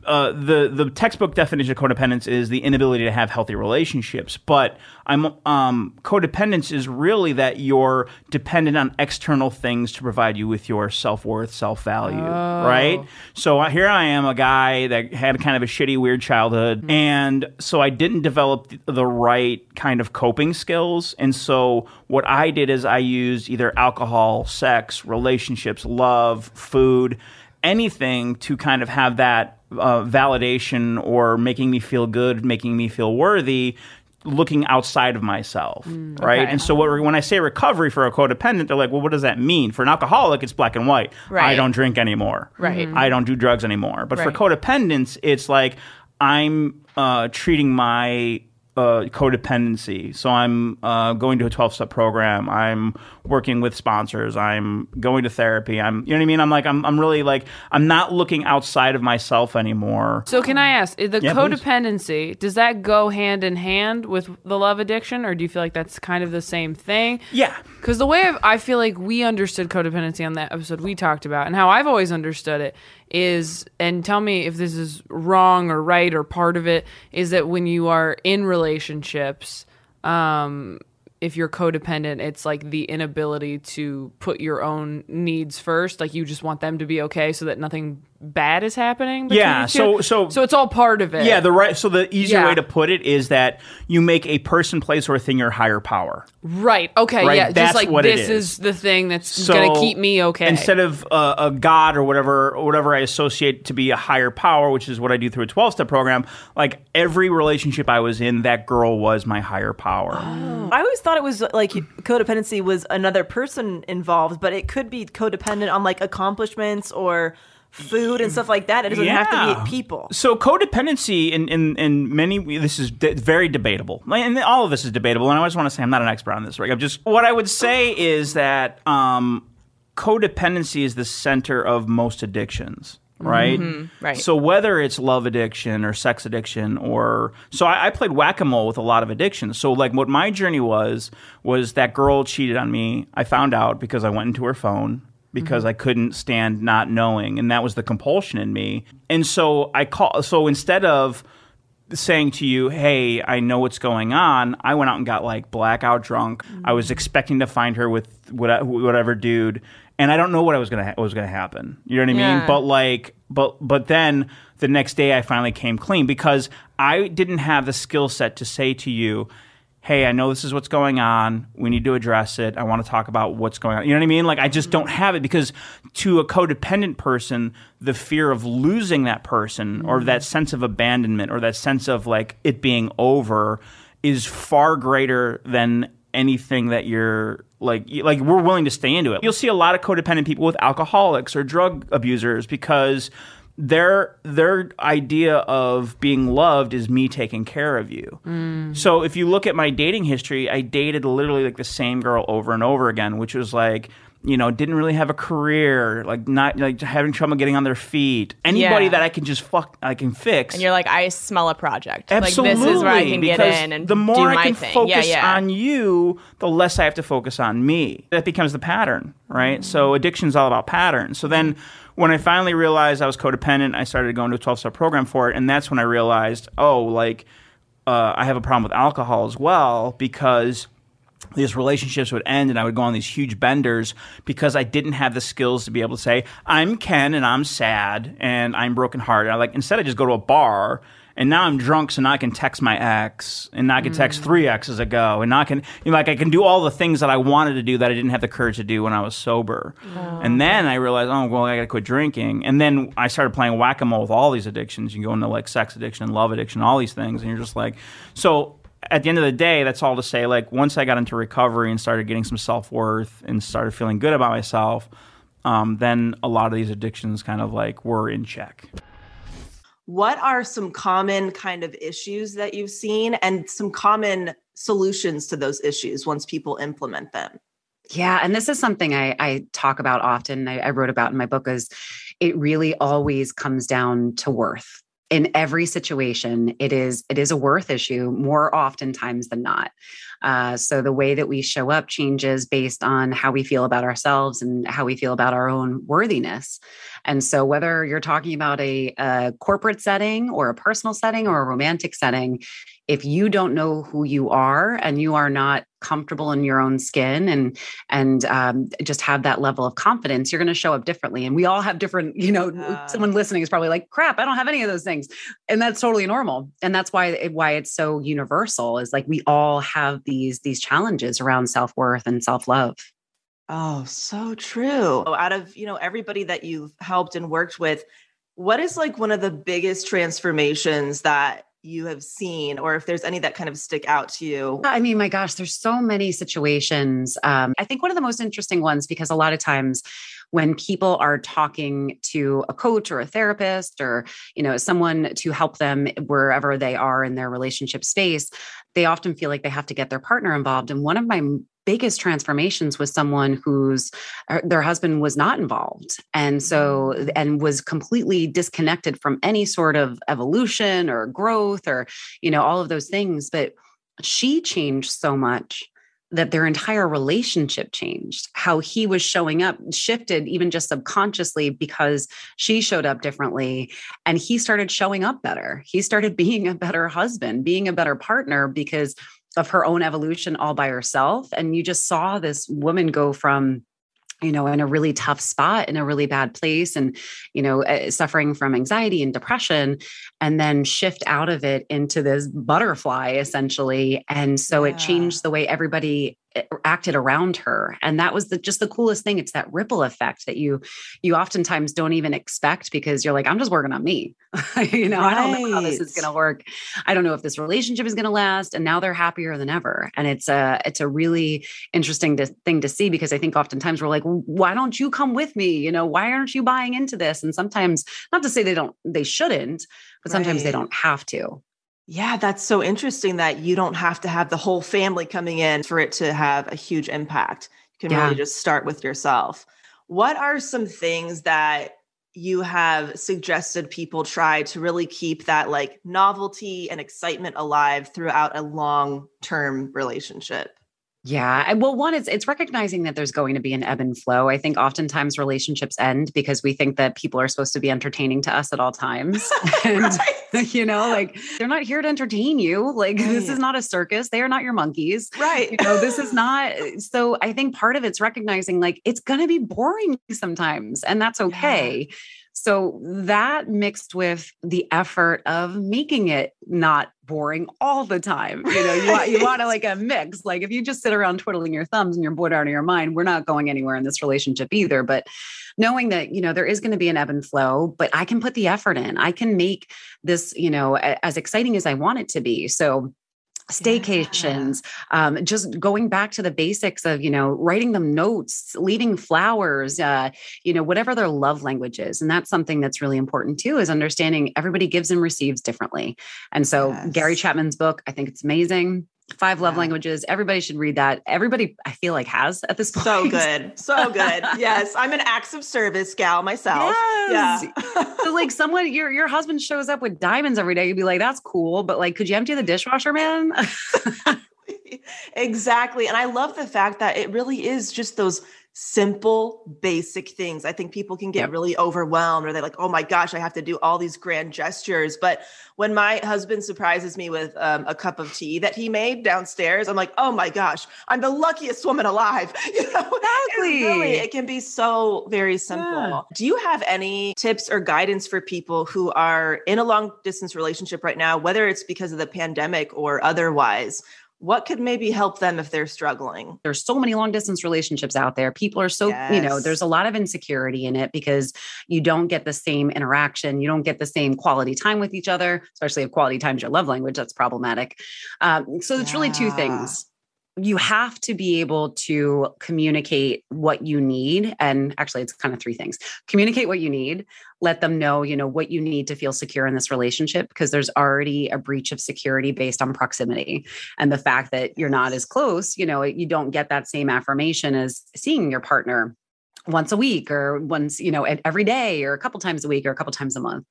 uh, the the textbook definition of codependence is the inability to have healthy relationships. But I'm um, codependence is really that you're dependent on external things to provide you with your self-worth, self-value, oh. right? So here I am, a guy that had kind of a shitty, weird childhood. Mm. And so I didn't develop the right kind of coping skills. And so what I did is I used either alcohol, sex, relationships, love, food, anything to kind of have that uh, validation or making me feel good, making me feel worthy, looking outside of myself, mm, right? Okay. And so what, when I say recovery for a codependent, they're like, well, what does that mean? For an alcoholic, it's black and white. Right. I don't drink anymore. Right. I don't do drugs anymore. But right. for codependence, it's like I'm uh, treating my Uh, codependency. So I'm uh, going to a twelve-step program. I'm working with sponsors. I'm going to therapy. I'm, you know what I mean? I'm like, I'm, I'm really like, I'm not looking outside of myself anymore. So can I ask, the yeah, codependency, please. Does that go hand in hand with the love addiction, or do you feel like that's kind of the same thing? Yeah. Because the way I've, I feel like we understood codependency on that episode we talked about, and how I've always understood it is, and tell me if this is wrong or right or part of it, is that when you are in relationships, um, if you're codependent, it's like the inability to put your own needs first. Like you just want them to be okay so that nothing bad is happening. Yeah. So, so, so it's all part of it. Yeah. The right. So the easier yeah. way to put it is that you make a person, place, or thing your higher power. Right. Okay. Right? Yeah. That's just like what this it is. is the thing that's so going to keep me okay. Instead of uh, a God or whatever, or whatever I associate to be a higher power, which is what I do through a twelve-step program. Like every relationship I was in, that girl was my higher power. Oh. I was. I thought it was like codependency was another person involved, but it could be codependent on like accomplishments or food and stuff like that. It doesn't yeah. have to be people. So codependency in, in, in many, this is de- very debatable. And all of this is debatable. And I just want to say I'm not an expert on this. Right? I'm just, what I would say is that um, codependency is the center of most addictions. Right? Mm-hmm, right. So whether it's love addiction or sex addiction or... So I, I played whack-a-mole with a lot of addictions. So like what my journey was, was that girl cheated on me. I found out because I went into her phone because mm-hmm. I couldn't stand not knowing. And that was the compulsion in me. And so I call. So instead of saying to you, hey, I know what's going on, I went out and got like blackout drunk. Mm-hmm. I was expecting to find her with what, whatever dude. And I don't know what I was gonna ha- what was gonna happen. You know what I mean? Yeah. But like, but but then the next day I finally came clean because I didn't have the skill set to say to you, "Hey, I know this is what's going on. We need to address it. I want to talk about what's going on." You know what I mean? Like I just don't have it because to a codependent person, the fear of losing that person mm-hmm. or that sense of abandonment or that sense of like it being over is far greater than anything that you're like like we're willing to stay into it. You'll see a lot of codependent people with alcoholics or drug abusers because their their idea of being loved is me taking care of you. Mm. So if you look at my dating history, I dated literally like the same girl over and over again, which was like you know, didn't really have a career, like not like having trouble getting on their feet. Anybody yeah. that I can just fuck, I can fix. And you're like, I smell a project. Absolutely. Like, this is where I can get in and do my thing. The more I can thing. focus yeah, yeah. on you, the less I have to focus on me. That becomes the pattern, right? Mm-hmm. So addiction is all about patterns. So then when I finally realized I was codependent, I started going to a twelve-step program for it. And that's when I realized, oh, like uh, I have a problem with alcohol as well, because these relationships would end and I would go on these huge benders because I didn't have the skills to be able to say, I'm Ken and I'm sad and I'm brokenhearted. I like instead I just go to a bar and now I'm drunk, so now I can text my ex and now I can mm. text three exes ago and now I can, you know, like I can do all the things that I wanted to do that I didn't have the courage to do when I was sober. Oh. And then I realized, oh, well, I got to quit drinking. And then I started playing whack-a-mole with all these addictions. You go into like sex addiction and love addiction, all these things, and you're just like, so at the end of the day, that's all to say, like, once I got into recovery and started getting some self-worth and started feeling good about myself, um, then a lot of these addictions kind of like were in check. What are some common kind of issues that you've seen and some common solutions to those issues once people implement them? Yeah. And this is something I, I talk about often. I, I wrote about in my book is it really always comes down to worth. In every situation, it is it is a worth issue more oftentimes than not. Uh, so the way that we show up changes based on how we feel about ourselves and how we feel about our own worthiness. And so whether you're talking about a, a corporate setting or a personal setting or a romantic setting, if you don't know who you are and you are not comfortable in your own skin and and um, just have that level of confidence, you're going to show up differently. And we all have different, you know, uh, someone listening is probably like, crap, I don't have any of those things. And that's totally normal. And that's why it, why it's so universal is like we all have these, these challenges around self-worth and self-love. Oh, so true. So out of, you know, everybody that you've helped and worked with, what is like one of the biggest transformations that you have seen, or if there's any that kind of stick out to you? I mean, my gosh, there's so many situations. Um, I think one of the most interesting ones, because a lot of times when people are talking to a coach or a therapist or, you know, someone to help them wherever they are in their relationship space, they often feel like they have to get their partner involved. And one of my biggest transformations was someone whose their husband was not involved. And so, and was completely disconnected from any sort of evolution or growth or, you know, all of those things. But she changed so much that their entire relationship changed. How he was showing up shifted, even just subconsciously, because she showed up differently and he started showing up better. He started being a better husband, being a better partner because of her own evolution all by herself. And you just saw this woman go from, you know, in a really tough spot, in a really bad place and, you know, uh, suffering from anxiety and depression, and then shift out of it into this butterfly essentially. And so yeah. it changed the way everybody acted around her. And that was the, just the coolest thing. It's that ripple effect that you, you oftentimes don't even expect because you're like, I'm just working on me. you know, right. I don't know how this is going to work. I don't know if this relationship is going to last. And now they're happier than ever. And it's a, it's a really interesting to, thing to see, because I think oftentimes we're like, well, why don't you come with me? You know, why aren't you buying into this? And sometimes, not to say they don't, they shouldn't, but sometimes right. they don't have to. Yeah, that's so interesting that you don't have to have the whole family coming in for it to have a huge impact. You can yeah. really just start with yourself. What are some things that you have suggested people try to really keep that like novelty and excitement alive throughout a long-term relationship? Yeah. Well, one is it's recognizing that there's going to be an ebb and flow. I think oftentimes relationships end because we think that people are supposed to be entertaining to us at all times. And, right. you know, like they're not here to entertain you. Like right. this is not a circus. They are not your monkeys. Right. You know, this is not. So I think part of it's recognizing like it's going to be boring sometimes, and that's okay. Yeah. So that mixed with the effort of making it not boring all the time, you know, you want, you want to like a mix. Like if you just sit around twiddling your thumbs and you're bored out of your mind, we're not going anywhere in this relationship either. But knowing that, you know, there is going to be an ebb and flow, but I can put the effort in, I can make this, you know, as exciting as I want it to be. So staycations, yeah. um, just going back to the basics of, you know, writing them notes, leaving flowers, uh, you know, whatever their love language is. And that's something that's really important too, is understanding everybody gives and receives differently. And so yes. Gary Chapman's book, I think it's amazing. Five Love yeah. Languages. Everybody should read that. Everybody, I feel like, has at this point. So good. So good. Yes. I'm an acts of service gal myself. Yes. Yeah. So like someone, your, your husband shows up with diamonds every day. You'd be like, that's cool. But like, could you empty the dishwasher, man? Exactly. And I love the fact that it really is just those simple, basic things. I think people can get yep. really overwhelmed, or they're like, oh my gosh, I have to do all these grand gestures. But when my husband surprises me with um, a cup of tea that he made downstairs, I'm like, oh my gosh, I'm the luckiest woman alive. You know, exactly. Really, it can be so very simple. Yeah. Do you have any tips or guidance for people who are in a long distance relationship right now, whether it's because of the pandemic or otherwise? What could maybe help them if they're struggling? There's so many long distance relationships out there. People are so, yes. you know, there's a lot of insecurity in it because you don't get the same interaction. You don't get the same quality time with each other, especially if quality time is your love language. That's problematic. Um, so it's yeah. really two things. You have to be able to communicate what you need. And actually it's kind of three things. Communicate what you need, let them know, you know, what you need to feel secure in this relationship, because there's already a breach of security based on proximity. And the fact that you're not as close, you know, you don't get that same affirmation as seeing your partner once a week or once, you know, every day or a couple times a week or a couple times a month.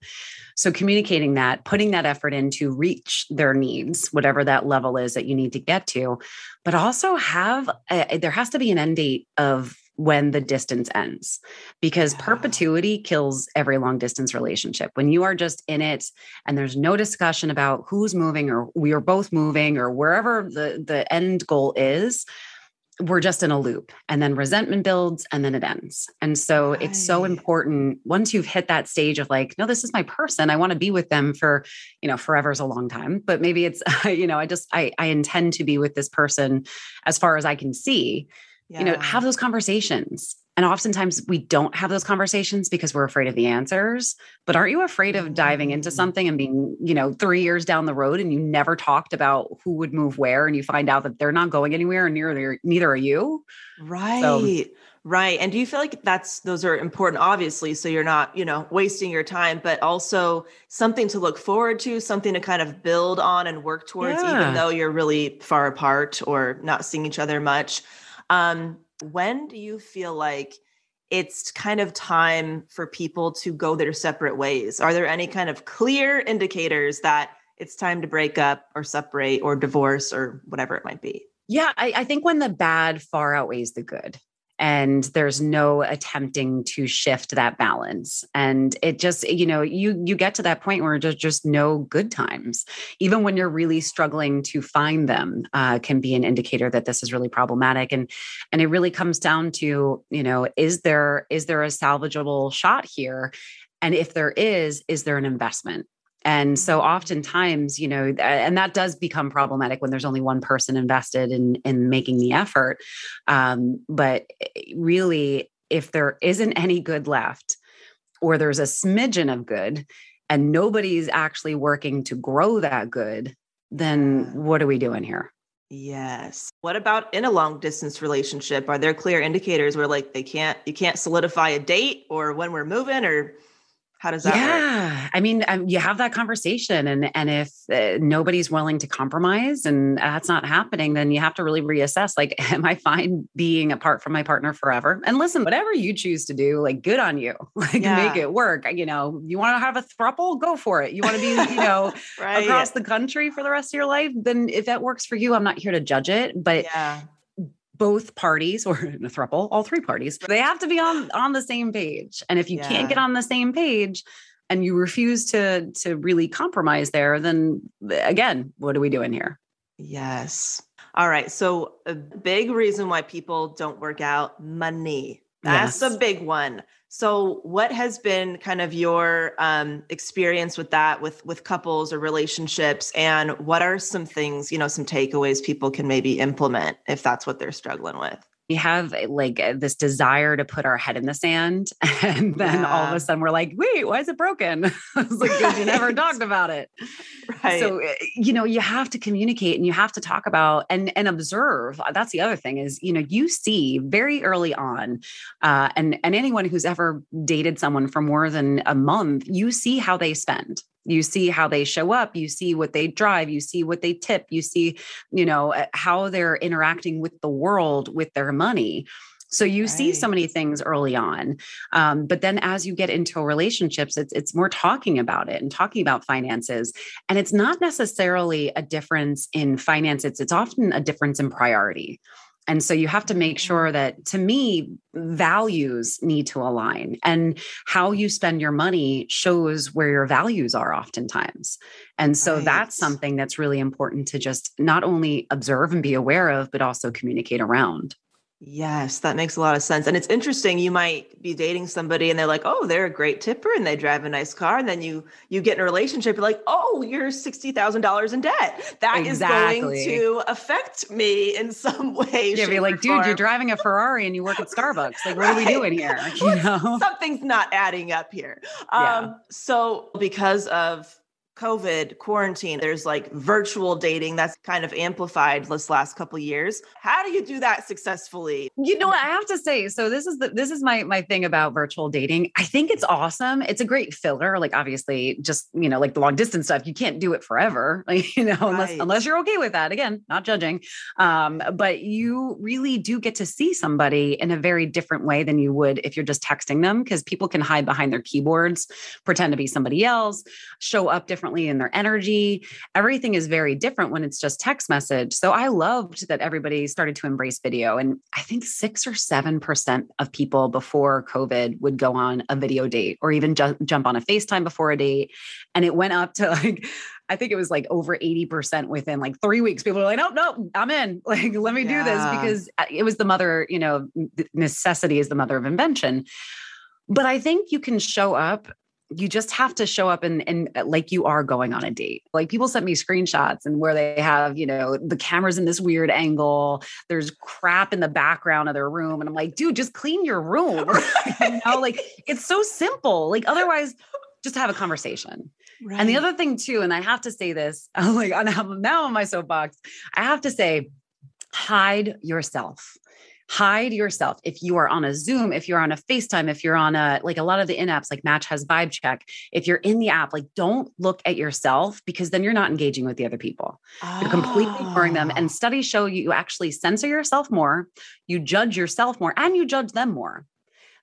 So communicating that, putting that effort in to reach their needs, whatever that level is that you need to get to, but also have, a, there has to be an end date of when the distance ends, because yeah. perpetuity kills every long distance relationship. When you are just in it and there's no discussion about who's moving or we are both moving or wherever the, the end goal is, we're just in a loop, and then resentment builds and then it ends. And so right. it's so important once you've hit that stage of like, no, this is my person. I want to be with them for, you know, forever is a long time, but maybe it's, you know, I just, I, I intend to be with this person as far as I can see, yeah. you know, have those conversations. And oftentimes we don't have those conversations because we're afraid of the answers, but aren't you afraid of diving into something and being, you know, three years down the road and you never talked about who would move where and you find out that they're not going anywhere and neither, neither are you. Right. So, right. And do you feel like that's, those are important, obviously, so you're not, you know, wasting your time, but also something to look forward to, something to kind of build on and work towards, yeah. even though you're really far apart or not seeing each other much. Um, When do you feel like it's kind of time for people to go their separate ways? Are there any kind of clear indicators that it's time to break up or separate or divorce or whatever it might be? Yeah, I, I think when the bad far outweighs the good. And there's no attempting to shift that balance. And it just, you know, you, you get to that point where there's just no good times, even when you're really struggling to find them, uh, can be an indicator that this is really problematic. And, and it really comes down to, you know, is there, is there a salvageable shot here? And if there is, is there an investment? And so oftentimes, you know, and that does become problematic when there's only one person invested in, in making the effort. Um, but really, if there isn't any good left, or there's a smidgen of good and nobody's actually working to grow that good, then what are we doing here? Yes. What about in a long distance relationship? Are there clear indicators where like they can't, you can't solidify a date or when we're moving or how does that yeah. work? I mean, um, you have that conversation and, and if uh, nobody's willing to compromise and that's not happening, then you have to really reassess, like, am I fine being apart from my partner forever? And listen, whatever you choose to do, like, good on you, like yeah. make it work. You know, you want to have a throuple, go for it. You want to be, you know, right. across the country for the rest of your life. Then if that works for you, I'm not here to judge it, but yeah. both parties, or in a throuple, all three parties, they have to be on, on the same page. And if you yeah. can't get on the same page and you refuse to, to really compromise there, then again, what are we doing here? Yes. All right. So a big reason why people don't work out, money. That's yes. a big one. So what has been kind of your um, experience with that, with, with couples or relationships? And what are some things, you know, some takeaways people can maybe implement if that's what they're struggling with? We have like this desire to put our head in the sand. And then yeah. all of a sudden we're like, wait, why is it broken? It's like, because you never talked about it. Right. So, you know, you have to communicate and you have to talk about and, and observe. That's the other thing is, you know, you see very early on, uh, and, and anyone who's ever dated someone for more than a month, you see how they spend. You see how they show up, you see what they drive, you see what they tip, you see, you know, how they're interacting with the world with their money. So you right. see so many things early on. Um, but then as you get into relationships, it's, it's more talking about it and talking about finances. And it's not necessarily a difference in finances. It's often a difference in priority. And so you have to make sure that, to me, values need to align, and how you spend your money shows where your values are oftentimes. And so right. that's something that's really important to just not only observe and be aware of, but also communicate around. Yes, that makes a lot of sense. And it's interesting, you might be dating somebody and they're like, oh, they're a great tipper and they drive a nice car. And then you you get in a relationship, you're like, oh, you're sixty thousand dollars in debt. That exactly. is going to affect me in some way. Yeah, be like, dude, you're driving a Ferrari and you work at Starbucks. Like, what right. are we doing here? You know? Something's not adding up here. Um, yeah. So because of COVID, quarantine, there's like virtual dating that's kind of amplified this last couple of years. How do you do that successfully? You know what I have to say? So this is the, this is my, my thing about virtual dating. I think it's awesome. It's a great filler. Like obviously just, you know, like the long distance stuff, you can't do it forever, like, you know, right. unless, unless you're okay with that. Again, not judging. Um, but you really do get to see somebody in a very different way than you would if you're just texting them, because people can hide behind their keyboards, pretend to be somebody else, show up different in their energy. Everything is very different when it's just text message. So I loved that everybody started to embrace video. And I think six or seven percent of people before COVID would go on a video date or even ju- jump on a FaceTime before a date. And it went up to like, I think it was like over eighty percent within like three weeks. People were like, no, no, I'm in. Like, let me yeah. do this, because it was the mother, you know, necessity is the mother of invention. But I think you can show up. You just have to show up and, and like you are going on a date. Like people sent me screenshots and where they have, you know, the camera's in this weird angle, there's crap in the background of their room. And I'm like, dude, just clean your room. You know, like it's so simple. Like otherwise just have a conversation. Right. And the other thing too, and I have to say this, I'm like, I'm now on my soapbox, I have to say, hide yourself. Hide yourself. If you are on a Zoom, if you're on a FaceTime, if you're on a, like a lot of the in-apps, like Match has vibe check. If you're in the app, like don't look at yourself, because then you're not engaging with the other people. Oh. You're completely ignoring them. And studies show you actually censor yourself more, you judge yourself more, and you judge them more.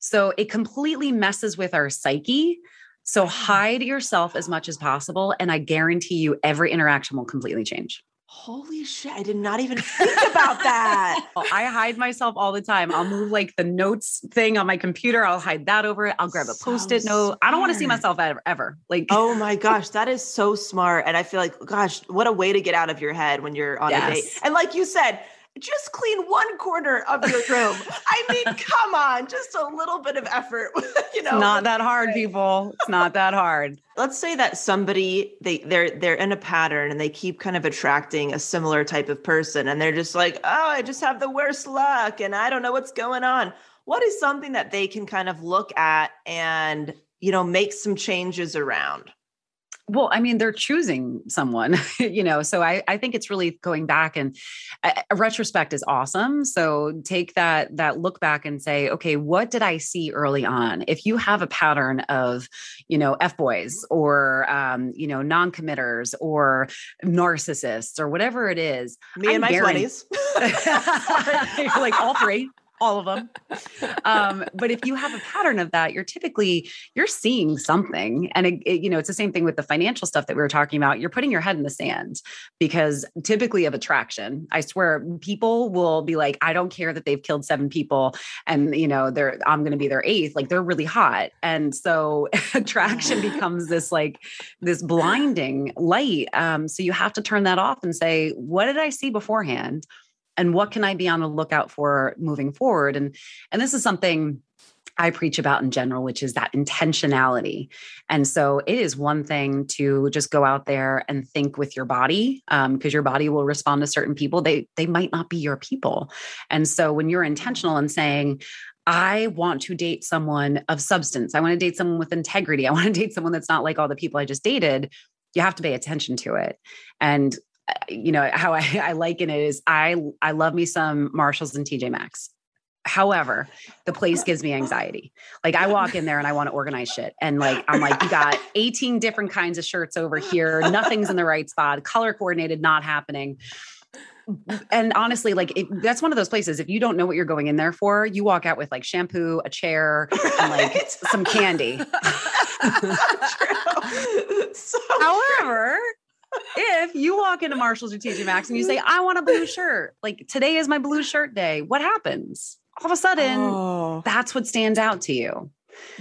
So it completely messes with our psyche. So hide yourself as much as possible. And I guarantee you every interaction will completely change. Holy shit. I did not even think about that. I hide myself all the time. I'll move like the notes thing on my computer. I'll hide that over it. I'll grab a so post-it note. Smart. I don't want to see myself ever, ever. Like, oh my gosh, that is so smart. And I feel like, gosh, what a way to get out of your head when you're on yes. a date. And like you said, just clean one corner of your room. I mean, come on, just a little bit of effort. You know, it's not that hard, people. It's not that hard. Let's say that somebody, they, they're, they're in a pattern and they keep kind of attracting a similar type of person. And they're just like, oh, I just have the worst luck and I don't know what's going on. What is something that they can kind of look at and, you know, make some changes around? Well, I mean, they're choosing someone, you know, so I, I think it's really going back, and a, a retrospect is awesome. So take that, that look back and say, okay, what did I see early on? If you have a pattern of, you know, F-boys or, um, you know, non-committers or narcissists or whatever it is. Me I'm in my guaranteed- twenties. Like all three. All of them. Um, but if you have a pattern of that, you're typically, you're seeing something. And it, it, you know, it's the same thing with the financial stuff that we were talking about. You're putting your head in the sand because typically of attraction, I swear people will be like, I don't care that they've killed seven people and you know, they're, I'm going to be their eighth. Like they're really hot. And so attraction becomes this, like this blinding light. Um, so you have to turn that off and say, what did I see beforehand? And what can I be on the lookout for moving forward? And, and this is something I preach about in general, which is that intentionality. And so it is one thing to just go out there and think with your body, um, because your body will respond to certain people. They, they might not be your people. And so when you're intentional and saying, I want to date someone of substance, I want to date someone with integrity, I want to date someone that's not like all the people I just dated, you have to pay attention to it. And you know, how I, I liken it is I, I love me some Marshalls and T J Maxx. However, the place gives me anxiety. Like I walk in there and I want to organize shit. And like, I'm like, you got eighteen different kinds of shirts over here. Nothing's in the right spot. Color coordinated, not happening. And honestly, like it, that's one of those places. If you don't know what you're going in there for, you walk out with like shampoo, a chair, and like some candy. True. So However, true. If you walk into Marshalls or T J Maxx and you say, I want a blue shirt, like today is my blue shirt day, what happens? All of a sudden, oh. that's what stands out to you.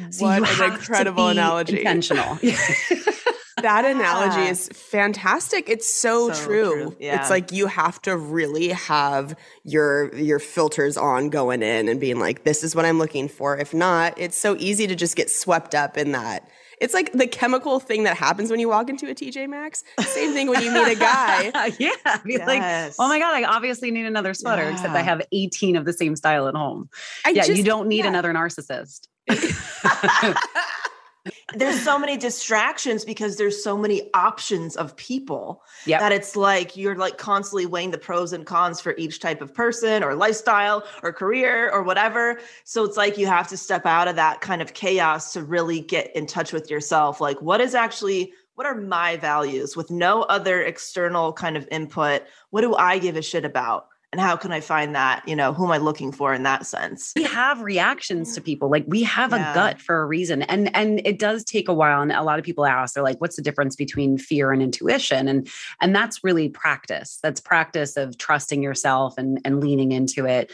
So what you have an incredible to be analogy. Intentional. That analogy yeah. is fantastic. It's so, so true. true. Yeah. It's like you have to really have your your filters on going in and being like, this is what I'm looking for. If not, it's so easy to just get swept up in that. It's like the chemical thing that happens when you walk into a T J Maxx. Same thing when you meet a guy. yeah. Be yes. like, oh my God, I obviously need another sweater, yeah. except I have eighteen of the same style at home. I yeah. Just, you don't need yeah. another narcissist. There's so many distractions because there's so many options of people yep. that it's like, you're like constantly weighing the pros and cons for each type of person or lifestyle or career or whatever. So it's like, you have to step out of that kind of chaos to really get in touch with yourself. Like what is actually, what are my values with no other external kind of input? What do I give a shit about? And how can I find that, you know, who am I looking for in that sense? We have reactions to people. Like we have yeah. a gut for a reason. And, and it does take a while. And a lot of people ask, they're like, what's the difference between fear and intuition? And, and that's really practice. That's practice of trusting yourself and, and leaning into it.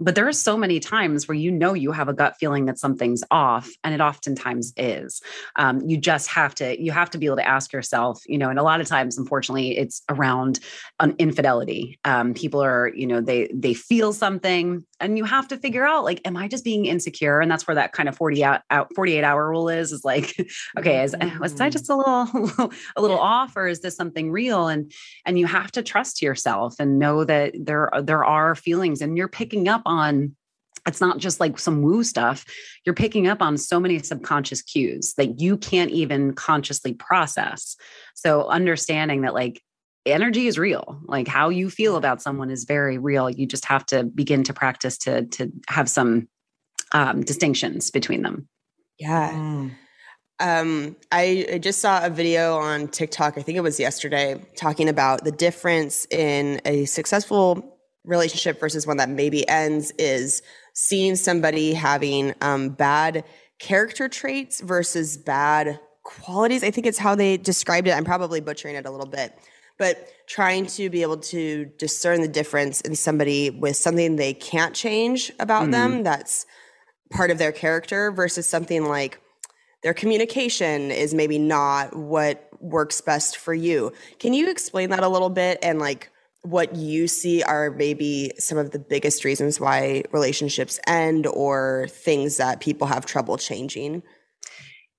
But there are so many times where you know you have a gut feeling that something's off, and it oftentimes is. Um, you just have to, you have to be able to ask yourself, you know, and a lot of times, unfortunately, it's around an infidelity. Um, people are, you know, they, they feel something and you have to figure out like, am I just being insecure? And that's where that kind of forty out, out forty-eight hour rule is, is like, okay, is, was I just a little, a little off, or is this something real? And, and you have to trust yourself and know that there, there are feelings and you're picking up on, it's not just like some woo stuff. You're picking up on so many subconscious cues that you can't even consciously process. So understanding that like energy is real, like how you feel about someone is very real. You just have to begin to practice to, to have some um, distinctions between them. Yeah. Mm. Um, I, I just saw a video on TikTok, I think it was yesterday, talking about the difference in a successful relationship versus one that maybe ends is seeing somebody having um, bad character traits versus bad qualities. I think it's how they described it. I'm probably butchering it a little bit, but trying to be able to discern the difference in somebody with something they can't change about mm-hmm. them that's part of their character versus something like their communication is maybe not what works best for you. Can you explain that a little bit and like what you see are maybe some of the biggest reasons why relationships end or things that people have trouble changing?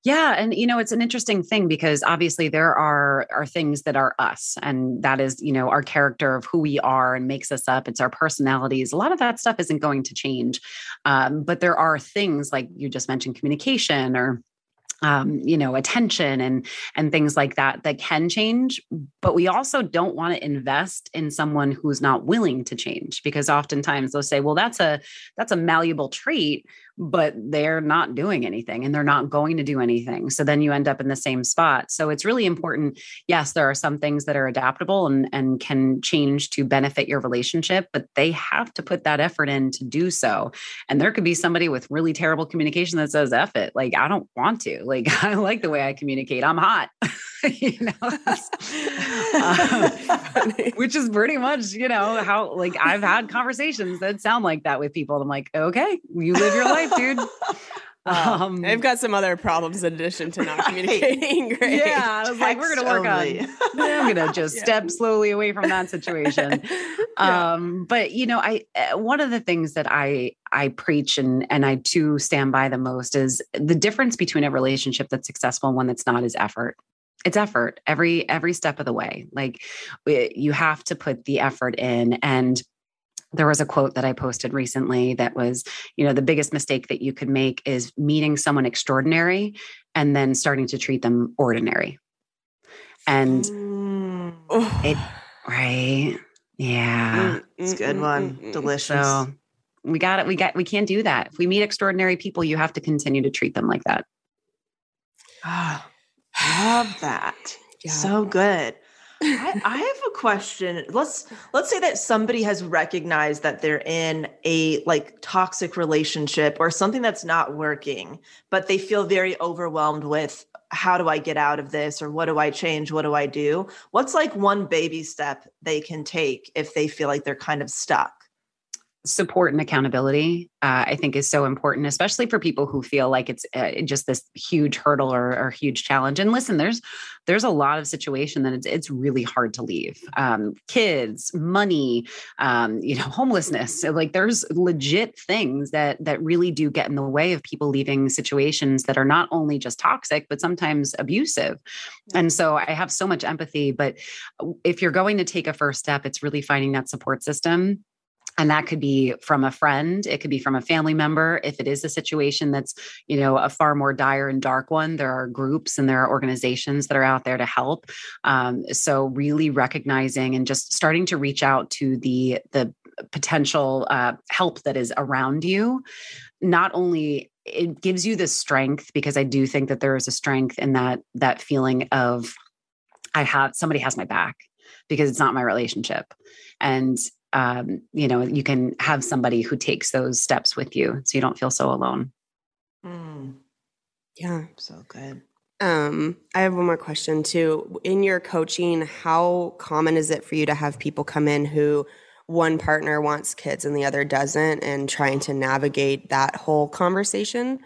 Yeah. And, you know, it's an interesting thing because obviously there are, are things that are us, and that is, you know, our character of who we are and makes us up. It's our personalities. A lot of that stuff isn't going to change. Um, but there are things like you just mentioned, communication or Um, you know, attention and, and things like that, that can change, but we also don't want to invest in someone who's not willing to change, because oftentimes they'll say, well, that's a, that's a malleable trait, but they're not doing anything and they're not going to do anything. So then you end up in the same spot. So it's really important. Yes, there are some things that are adaptable and, and can change to benefit your relationship, but they have to put that effort in to do so. And there could be somebody with really terrible communication that says, F it. Like, I don't want to, like, I like the way I communicate. I'm hot. You know, um, which is pretty much, you know, how, like, I've had conversations that sound like that with people. And I'm like, okay, you live your life, dude. Um, I've got some other problems in addition to not right. communicating. Great. Yeah. I was Text like, we're going to work only. on, I'm going to just yeah. step slowly away from that situation. yeah. Um, but you know, I, uh, one of the things that I, I preach and, and I too stand by the most is the difference between a relationship that's successful and one that's not is effort. It's effort every, every step of the way. Like you have to put the effort in. And there was a quote that I posted recently that was, you know, the biggest mistake that you could make is meeting someone extraordinary and then starting to treat them ordinary. And mm. it, right. Yeah. Mm, it's a good one. Mm, Delicious. So We got it. We got, we can't do that. If we meet extraordinary people, you have to continue to treat them like that. Oh, love that. Yeah. So good. I, I have a question. Let's, let's say that somebody has recognized that they're in a like toxic relationship or something that's not working, but they feel very overwhelmed with, how do I get out of this? Or what do I change? What do I do? What's like one baby step they can take if they feel like they're kind of stuck? Support and accountability, uh, I think, is so important, especially for people who feel like it's uh, just this huge hurdle or, or huge challenge. And listen, there's there's a lot of situation that it's it's really hard to leave. Um, kids, money, um, you know, homelessness. So, like, there's legit things that that really do get in the way of people leaving situations that are not only just toxic but sometimes abusive. And so, I have so much empathy. But if you're going to take a first step, it's really finding that support system. And that could be from a friend. It could be from a family member. If it is a situation that's, you know, a far more dire and dark one, there are groups and there are organizations that are out there to help. Um, so really recognizing and just starting to reach out to the, the potential uh, help that is around you. Not only it gives you the strength, because I do think that there is a strength in that, that feeling of, I have, somebody has my back because it's not my relationship. And Um, you know, you can have somebody who takes those steps with you so you don't feel so alone. Mm. Yeah. So good. Um, I have one more question too. In your coaching, how common is it for you to have people come in who one partner wants kids and the other doesn't, and trying to navigate that whole conversation?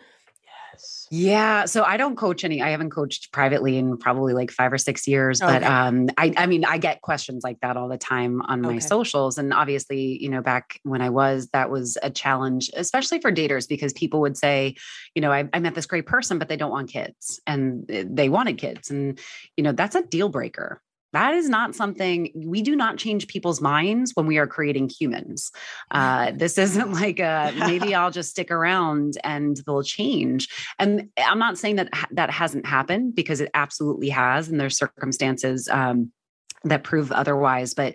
Yeah. So I don't coach any, I haven't coached privately in probably like five or six years, okay. but um, I, I mean, I get questions like that all the time on my okay. socials. And obviously, you know, back when I was, that was a challenge, especially for daters, because people would say, you know, I, I met this great person, but they don't want kids, and they wanted kids. And, you know, that's a deal breaker. That is not something, we do not change people's minds when we are creating humans. Uh, this isn't like a, maybe I'll just stick around and they'll change. And I'm not saying that that hasn't happened, because it absolutely has. And there's circumstances um, that prove otherwise. But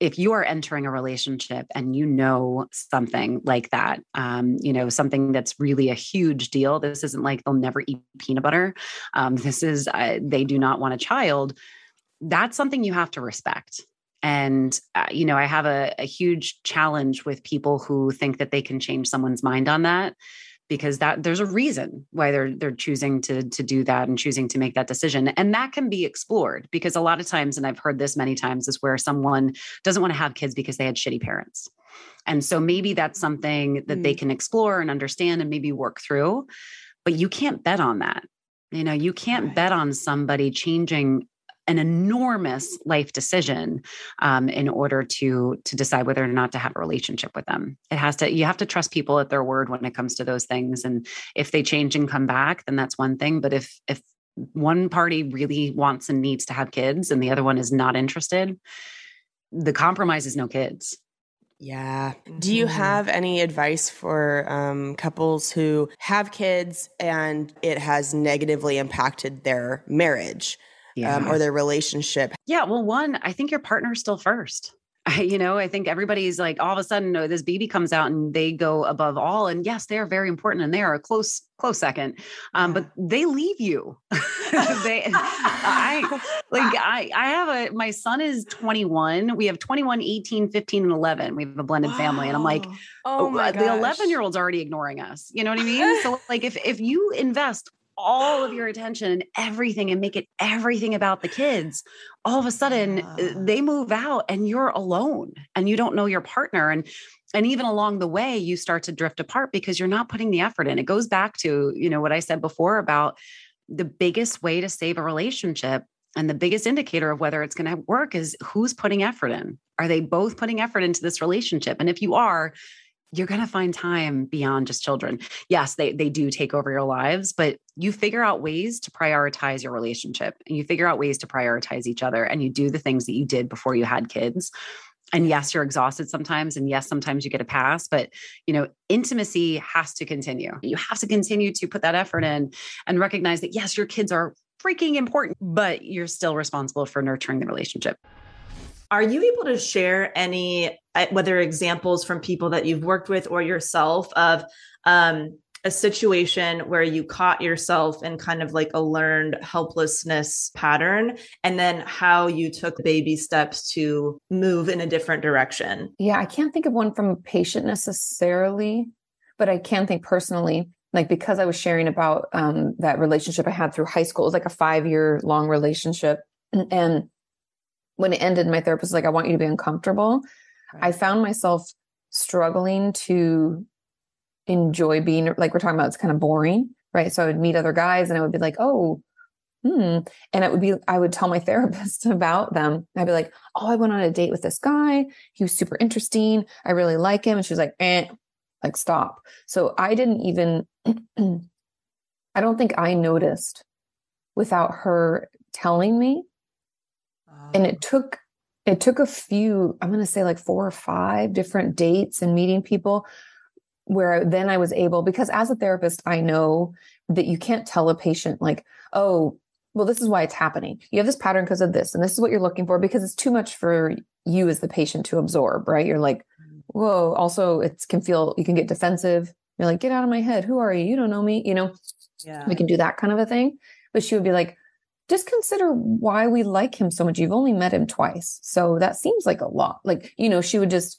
if you are entering a relationship and you know something like that, um, you know, something that's really a huge deal, this isn't like they'll never eat peanut butter. Um, this is, uh, they do not want a child. That's something you have to respect. And, uh, you know, I have a, a huge challenge with people who think that they can change someone's mind on that, because that there's a reason why they're, they're choosing to, to do that and choosing to make that decision. And that can be explored, because a lot of times, and I've heard this many times, is where someone doesn't want to have kids because they had shitty parents. And so maybe that's something that mm. they can explore and understand and maybe work through, but you can't bet on that. You know, you can't right. bet on somebody changing an enormous life decision um, in order to, to decide whether or not to have a relationship with them. It has to, you have to trust people at their word when it comes to those things. And if they change and come back, then that's one thing. But if, if one party really wants and needs to have kids and the other one is not interested, the compromise is no kids. Yeah. Do you have any advice for um, couples who have kids and it has negatively impacted their marriage? Yeah. Um, or their relationship? Yeah. Well, one, I think your partner's still first. I, you know, I think everybody's like, all of a sudden, oh, this baby comes out and they go above all. And yes, they are very important and they are a close, close second. Um, yeah. But they leave you. they, I like, I, I have a, my son is twenty-one. We have twenty-one, eighteen, fifteen, and eleven. We have a blended wow. family. And I'm like, oh, my the eleven year old's already ignoring us. You know what I mean? So like, if, if you invest all of your attention and everything and make it everything about the kids, all of a sudden yeah. they move out and you're alone and you don't know your partner. And, and even along the way, you start to drift apart because you're not putting the effort in. It goes back to, you know, what I said before about the biggest way to save a relationship and the biggest indicator of whether it's going to work is who's putting effort in. Are they both putting effort into this relationship? And if you are, you're going to find time beyond just children. Yes, they they do take over your lives, but you figure out ways to prioritize your relationship and you figure out ways to prioritize each other. And you do the things that you did before you had kids. And yes, you're exhausted sometimes. And yes, sometimes you get a pass, but you know, intimacy has to continue. You have to continue to put that effort in and recognize that yes, your kids are freaking important, but you're still responsible for nurturing the relationship. Are you able to share any whether examples from people that you've worked with or yourself of um, a situation where you caught yourself in kind of like a learned helplessness pattern, and then how you took baby steps to move in a different direction? Yeah, I can't think of one from a patient necessarily, but I can think personally, like, because I was sharing about um, that relationship I had through high school. It was like a five year long relationship. And, and when it ended, my therapist was like, I want you to be uncomfortable. I found myself struggling to enjoy being, like we're talking about, it's kind of boring, right? So I would meet other guys and I would be like, oh, hmm. And it would be, I would tell my therapist about them. I'd be like, oh, I went on a date with this guy. He was super interesting. I really like him. And she was like, eh, like, stop. So I didn't even, I don't think I noticed without her telling me. Um. And it took It took a few, I'm going to say like four or five different dates and meeting people where then I was able, because as a therapist, I know that you can't tell a patient like, oh, well, this is why it's happening. You have this pattern because of this, and this is what you're looking for, because it's too much for you as the patient to absorb, right? You're like, whoa, also it can feel, you can get defensive. You're like, get out of my head. Who are you? You don't know me. You know, yeah. We can do that kind of a thing. But she would be like, just consider why we like him so much. You've only met him twice. So that seems like a lot. Like, you know, she would just,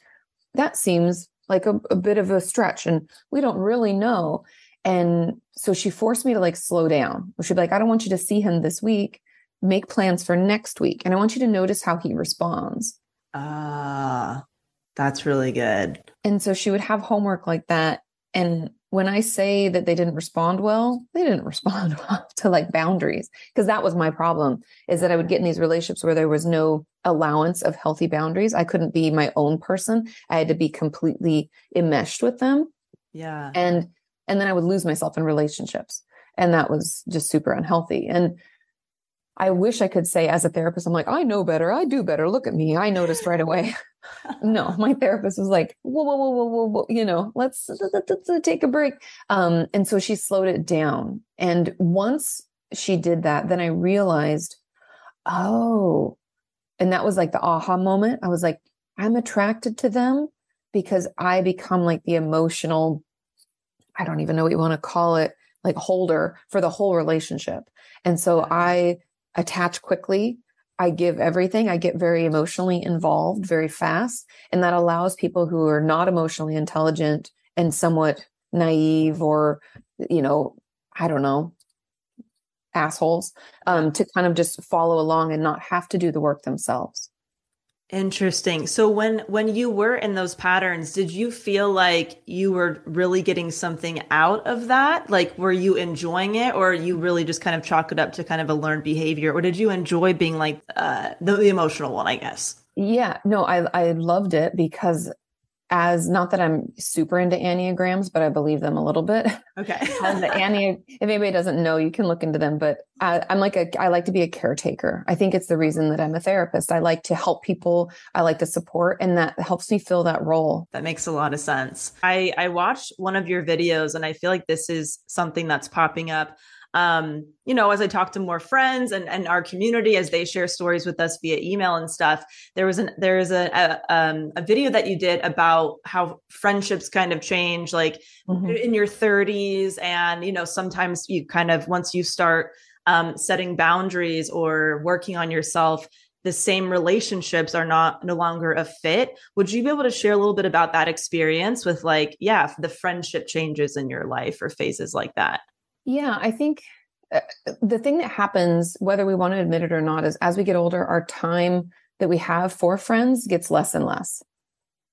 that seems like a, a bit of a stretch, and we don't really know. And so she forced me to like slow down. She'd be like, I don't want you to see him this week. Make plans for next week. And I want you to notice how he responds. Ah, uh, that's really good. And so she would have homework like that. And when I say that they didn't respond well, they didn't respond well to like boundaries, because that was my problem, is that I would get in these relationships where there was no allowance of healthy boundaries. I couldn't be my own person. I had to be completely enmeshed with them. Yeah. And, and then I would lose myself in relationships, and that was just super unhealthy. And I wish I could say as a therapist, I'm like, I know better. I do better. Look at me. I noticed right away. No, my therapist was like, whoa, whoa, whoa, whoa, whoa, you know, let's, let's, let's take a break. Um, and so she slowed it down. And once she did that, then I realized, oh, and that was like the aha moment. I was like, I'm attracted to them because I become like the emotional, I don't even know what you want to call it, like holder for the whole relationship. And so I attach quickly. I give everything. I get very emotionally involved very fast. And that allows people who are not emotionally intelligent and somewhat naive or, you know, I don't know, assholes, um, to kind of just follow along and not have to do the work themselves. Interesting. So when, when you were in those patterns, did you feel like you were really getting something out of that? Like, were you enjoying it, or you really just kind of chalk it up to kind of a learned behavior? Or did you enjoy being like uh, the, the emotional one, I guess? Yeah, no, I, I loved it, because as, not that I'm super into Enneagrams, but I believe them a little bit. Okay. As the Enneagram, if anybody doesn't know, you can look into them, but I, I'm like, a, I like to be a caretaker. I think it's the reason that I'm a therapist. I like to help people. I like to support, and that helps me fill that role. That makes a lot of sense. I, I watched one of your videos, and I feel like this is something that's popping up. Um, you know, as I talk to more friends and, and our community, as they share stories with us via email and stuff, there was an, there is a, a, um, a video that you did about how friendships kind of change, like mm-hmm. in your thirties. And, you know, sometimes you kind of, once you start, um, setting boundaries or working on yourself, the same relationships are not no longer a fit. Would you be able to share a little bit about that experience with, like, yeah, the friendship changes in your life or phases like that? Yeah, I think the thing that happens, whether we want to admit it or not, is as we get older, our time that we have for friends gets less and less.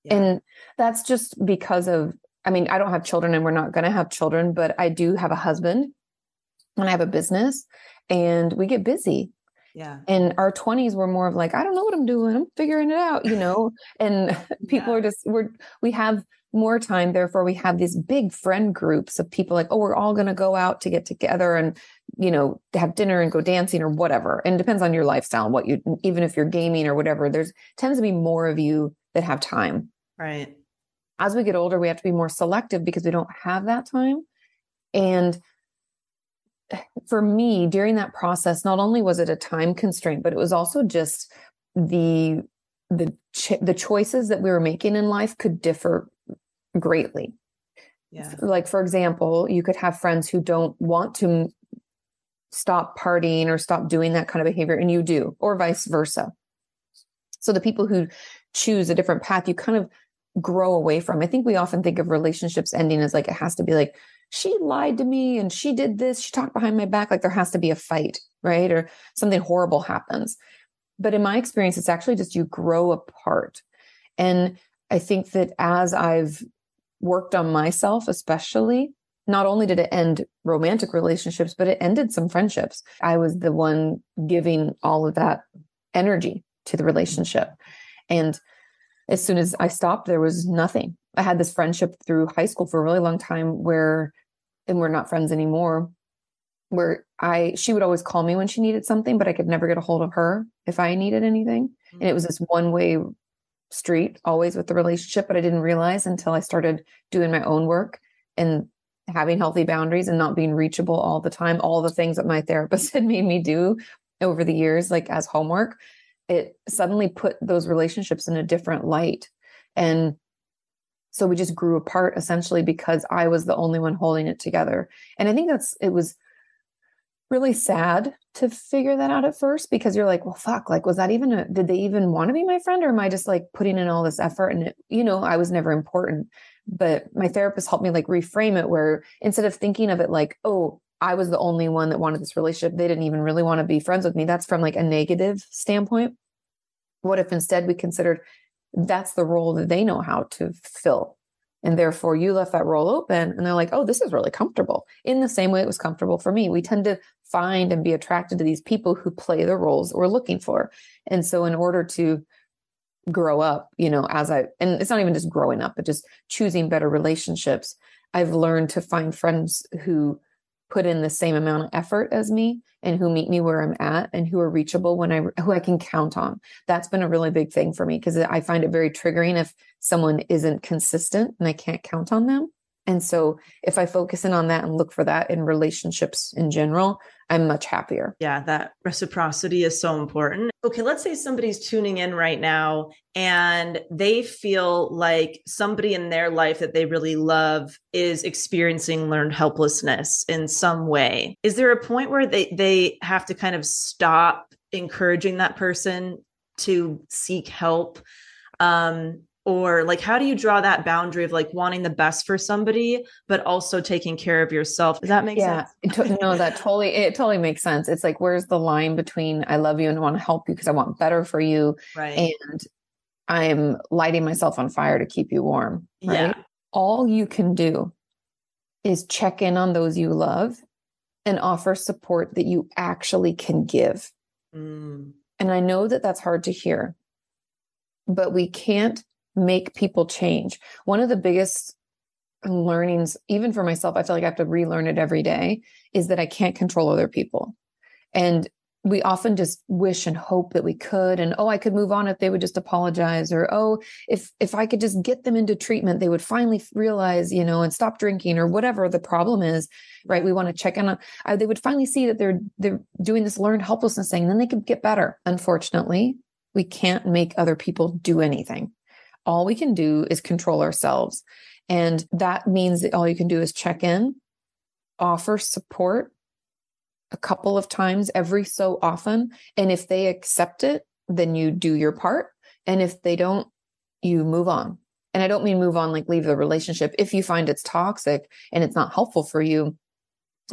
Yeah. And that's just because of, I mean, I don't have children, and we're not going to have children, but I do have a husband, and I have a business, and we get busy. Yeah. And our twenties were more of like, I don't know what I'm doing. I'm figuring it out, you know, and people yeah. are just, we're, we have more time. Therefore, we have these big friend groups of people like, oh, we're all going to go out to get together and, you know, have dinner and go dancing or whatever. And it depends on your lifestyle, what you, even if you're gaming or whatever, there's tends to be more of you that have time. Right. As we get older, we have to be more selective because we don't have that time. And for me, during that process, not only was it a time constraint, but it was also just the, the ch- the choices that we were making in life could differ greatly. Yeah. Like, for example, you could have friends who don't want to m- stop partying or stop doing that kind of behavior, and you do, or vice versa. So the people who choose a different path, you kind of grow away from. I think we often think of relationships ending as like, it has to be like, she lied to me and she did this, she talked behind my back. Like there has to be a fight, right? Or something horrible happens. But in my experience, it's actually just you grow apart. And I think that as I've worked on myself, especially, not only did it end romantic relationships, but it ended some friendships. I was the one giving all of that energy to the relationship. And as soon as I stopped, there was nothing. I had this friendship through high school for a really long time where, and we're not friends anymore, where I, she would always call me when she needed something, but I could never get a hold of her if I needed anything. Mm-hmm. And it was this one-way street always with the relationship, but I didn't realize until I started doing my own work and having healthy boundaries and not being reachable all the time, all the things that my therapist had made me do over the years, like as homework, it suddenly put those relationships in a different light. And so we just grew apart essentially because I was the only one holding it together. And I think that's, it was really sad to figure that out at first, because you're like, well, fuck, like, was that even a, did they even want to be my friend? Or am I just like putting in all this effort? And, it, you know, I was never important, but my therapist helped me like reframe it, where instead of thinking of it like, oh, I was the only one that wanted this relationship, they didn't even really want to be friends with me. That's from like a negative standpoint. What if instead we considered that's the role that they know how to fill? And therefore you left that role open, and they're like, oh, this is really comfortable, in the same way it was comfortable for me. We tend to find and be attracted to these people who play the roles we're looking for. And so in order to grow up, you know, as I, and it's not even just growing up, but just choosing better relationships, I've learned to find friends who put in the same amount of effort as me and who meet me where I'm at and who are reachable when I, who I can count on. That's been a really big thing for me, because I find it very triggering if someone isn't consistent and I can't count on them. And so if I focus in on that and look for that in relationships in general, I'm much happier. Yeah. That reciprocity is so important. Okay. Let's say somebody's tuning in right now and they feel like somebody in their life that they really love is experiencing learned helplessness in some way. Is there a point where they, they have to kind of stop encouraging that person to seek help? Um, Or like, how do you draw that boundary of like wanting the best for somebody, but also taking care of yourself? Does that make yeah, sense? Yeah, no, that totally, it totally makes sense. It's like, where's the line between I love you and want to help you because I want better for you, right, and I'm lighting myself on fire to keep you warm, right? Yeah. All you can do is check in on those you love and offer support that you actually can give. Mm. And I know that that's hard to hear, but we can't make people change. One of the biggest learnings, even for myself, I feel like I have to relearn it every day, is that I can't control other people. And we often just wish and hope that we could, and, oh, I could move on if they would just apologize, or, oh, if, if I could just get them into treatment, they would finally realize, you know, and stop drinking or whatever the problem is, right? We want to check in on, uh, they would finally see that they're, they're doing this learned helplessness thing, and then they could get better. Unfortunately, we can't make other people do anything. All we can do is control ourselves. And that means that all you can do is check in, offer support a couple of times every so often. And if they accept it, then you do your part. And if they don't, you move on. And I don't mean move on like leave the relationship. If you find it's toxic and it's not helpful for you,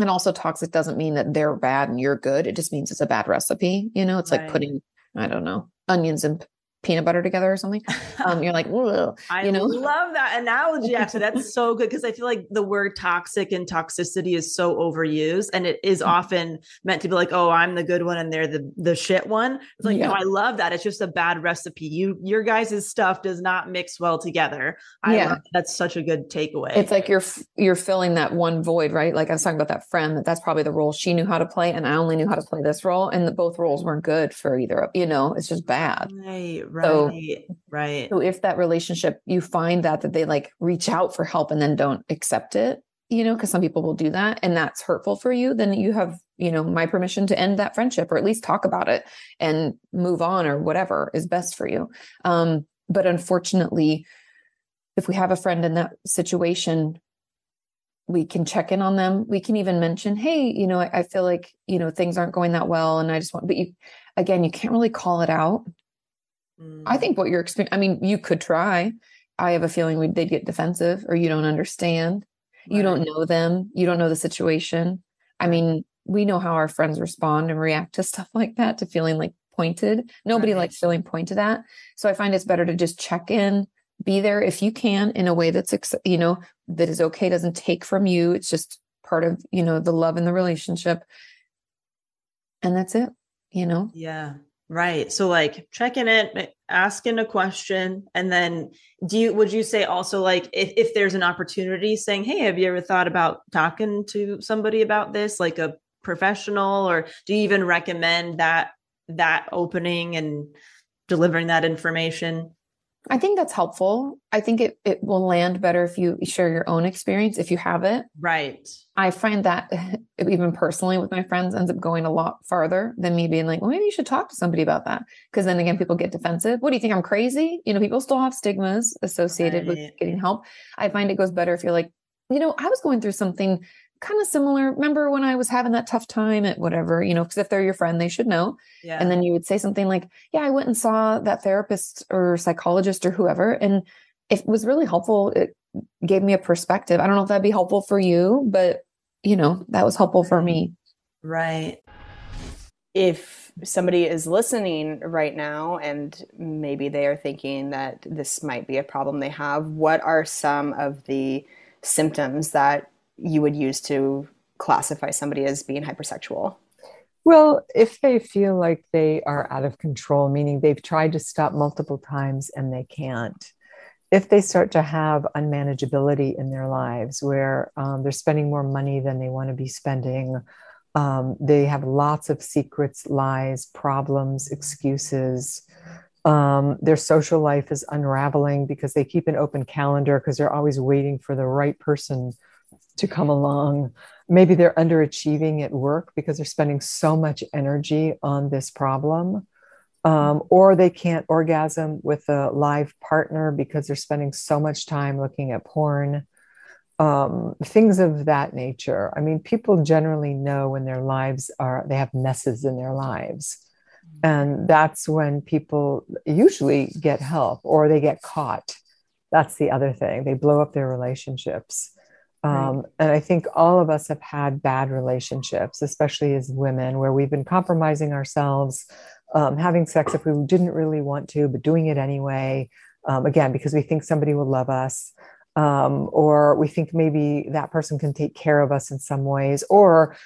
and also toxic doesn't mean that they're bad and you're good. It just means it's a bad recipe. You know, it's right. Like putting, I don't know, onions and peanut butter together or something. Um, you're like, you I know? Love that analogy. Actually, that's so good. Cause I feel like the word toxic and toxicity is so overused, and it is often meant to be like, oh, I'm the good one and they're the, the shit one. It's like, yeah. No, I love that. It's just a bad recipe. You, your guys' stuff does not mix well together. I yeah. love that. That's such a good takeaway. It's like, you're, you're filling that one void, right? Like I was talking about that friend, that that's probably the role she knew how to play. And I only knew how to play this role. And the, both roles weren't good for either of, you know, it's just bad. Right. Right. So, right. So if that relationship, you find that, that they like reach out for help and then don't accept it, you know, cause some people will do that and that's hurtful for you, then you have, you know, my permission to end that friendship, or at least talk about it and move on, or whatever is best for you. Um, But unfortunately, if we have a friend in that situation, we can check in on them. We can even mention, hey, you know, I, I feel like, you know, things aren't going that well. And I just want, but you, again, you can't really call it out. Mm. I think what you're experiencing, I mean, you could try. I have a feeling we, they'd get defensive, or you don't understand. Right. You don't know them. You don't know the situation. I mean, we know how our friends respond and react to stuff like that, to feeling like pointed. Nobody right. likes feeling pointed at. So I find it's better to just check in, be there if you can, in a way that's, you know, that is okay. Doesn't take from you. It's just part of, you know, the love in the relationship, and that's it, you know? Yeah. Right. So like checking it, asking a question. And then do you, would you say also like, if, if there's an opportunity, saying, hey, have you ever thought about talking to somebody about this, like a professional, or do you even recommend that, that opening and delivering that information? I think that's helpful. I think it, it will land better if you share your own experience, if you have it. Right. I find that even personally with my friends ends up going a lot farther than me being like, well, maybe you should talk to somebody about that. Because then again, people get defensive. What do you think? I'm crazy. You know, people still have stigmas associated right. with getting help. I find it goes better if you're like, you know, I was going through something kind of similar. Remember when I was having that tough time at whatever, you know, because if they're your friend, they should know. Yeah. And then you would say something like, yeah, I went and saw that therapist or psychologist or whoever, and it was really helpful. It gave me a perspective. I don't know if that'd be helpful for you, but you know, that was helpful for me. Right. If somebody is listening right now and maybe they are thinking that this might be a problem they have, what are some of the symptoms that you would use to classify somebody as being hypersexual? Well, if they feel like they are out of control, meaning they've tried to stop multiple times and they can't. If they start to have unmanageability in their lives where um, they're spending more money than they want to be spending, um, they have lots of secrets, lies, problems, excuses. Um, their social life is unraveling because they keep an open calendar because they're always waiting for the right person to come along. Maybe they're underachieving at work because they're spending so much energy on this problem. Um, or they can't orgasm with a live partner because they're spending so much time looking at porn, um, things of that nature. I mean, people generally know when their lives are, they have messes in their lives. And that's when people usually get help, or they get caught. That's the other thing. They blow up their relationships. Um, right. And I think all of us have had bad relationships, especially as women, where we've been compromising ourselves, um, having sex if we didn't really want to, but doing it anyway, um, again, because we think somebody will love us, um, or we think maybe that person can take care of us in some ways, or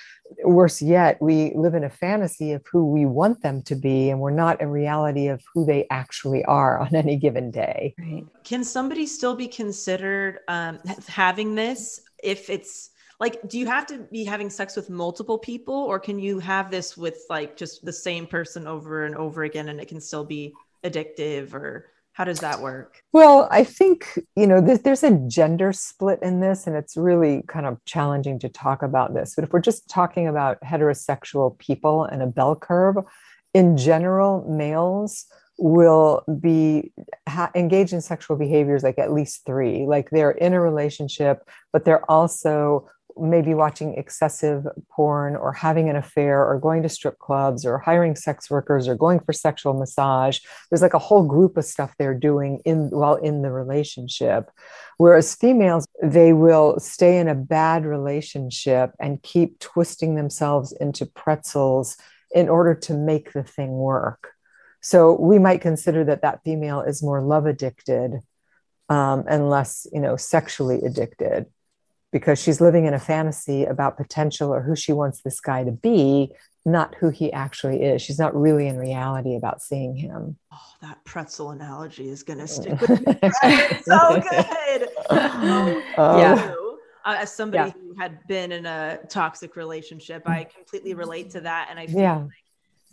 worse yet, we live in a fantasy of who we want them to be, and we're not in reality of who they actually are on any given day. Right. Can somebody still be considered um, having this if it's like, do you have to be having sex with multiple people, or can you have this with like just the same person over and over again and it can still be addictive, or how does that work? Well, I think, you know, there's, there's a gender split in this, and it's really kind of challenging to talk about this. But if we're just talking about heterosexual people and a bell curve, in general, males will be ha- engaged in sexual behaviors, like at least three, like they're in a relationship, but they're also maybe watching excessive porn, or having an affair, or going to strip clubs, or hiring sex workers, or going for sexual massage. There's like a whole group of stuff they're doing in while in the relationship. Whereas females, they will stay in a bad relationship and keep twisting themselves into pretzels in order to make the thing work. So we might consider that that female is more love addicted, um, and less, you know, sexually addicted, because she's living in a fantasy about potential or who she wants this guy to be, not who he actually is. She's not really in reality about seeing him. Oh, that pretzel analogy is going to stick with me. It's so good. Oh, oh. Yeah. Uh, as somebody yeah. who had been in a toxic relationship, I completely relate to that. And I feel yeah. like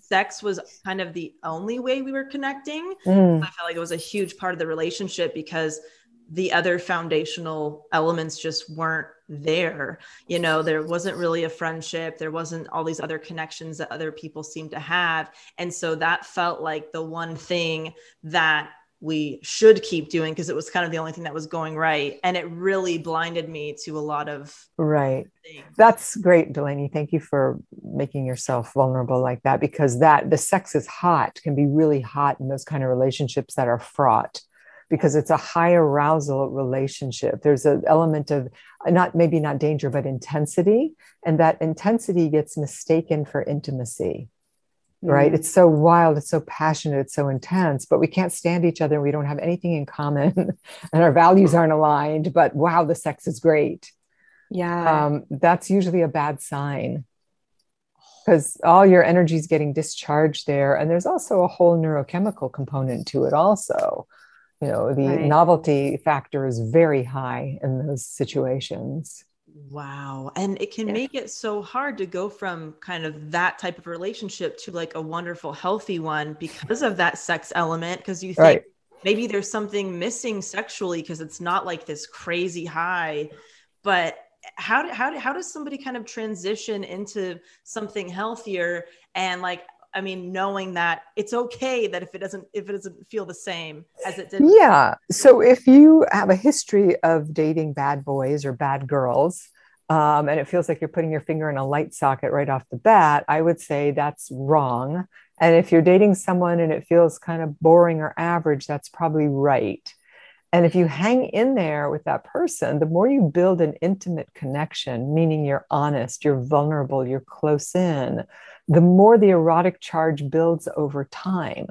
sex was kind of the only way we were connecting. Mm. I felt like it was a huge part of the relationship because the other foundational elements just weren't there. You know, there wasn't really a friendship. There wasn't all these other connections that other people seem to have. And so that felt like the one thing that we should keep doing because it was kind of the only thing that was going right. And it really blinded me to a lot of right. things. That's great, Delaney. Thank you for making yourself vulnerable like that, because that the sex is hot, can be really hot in those kind of relationships that are fraught, because it's a high arousal relationship. There's an element of not, maybe not danger, but intensity. And that intensity gets mistaken for intimacy. Right. It's so wild. It's so passionate. It's so intense, but we can't stand each other. We don't have anything in common and our values aren't aligned, but wow, the sex is great. Yeah. Um, that's usually a bad sign because all your energy is getting discharged there. And there's also a whole neurochemical component to it also. You know, the right. novelty factor is very high in those situations. Wow. And it can yeah. make it so hard to go from kind of that type of relationship to like a wonderful, healthy one because of that sex element. Because you think right. maybe there's something missing sexually because it's not like this crazy high. But how, how, how does somebody kind of transition into something healthier? And like, I mean, knowing that it's okay that if it doesn't, if it doesn't feel the same as it did. Yeah. So if you have a history of dating bad boys or bad girls, um, and it feels like you're putting your finger in a light socket right off the bat, I would say that's wrong. And if you're dating someone and it feels kind of boring or average, that's probably right. And if you hang in there with that person, the more you build an intimate connection, meaning you're honest, you're vulnerable, you're close in, the more the erotic charge builds over time.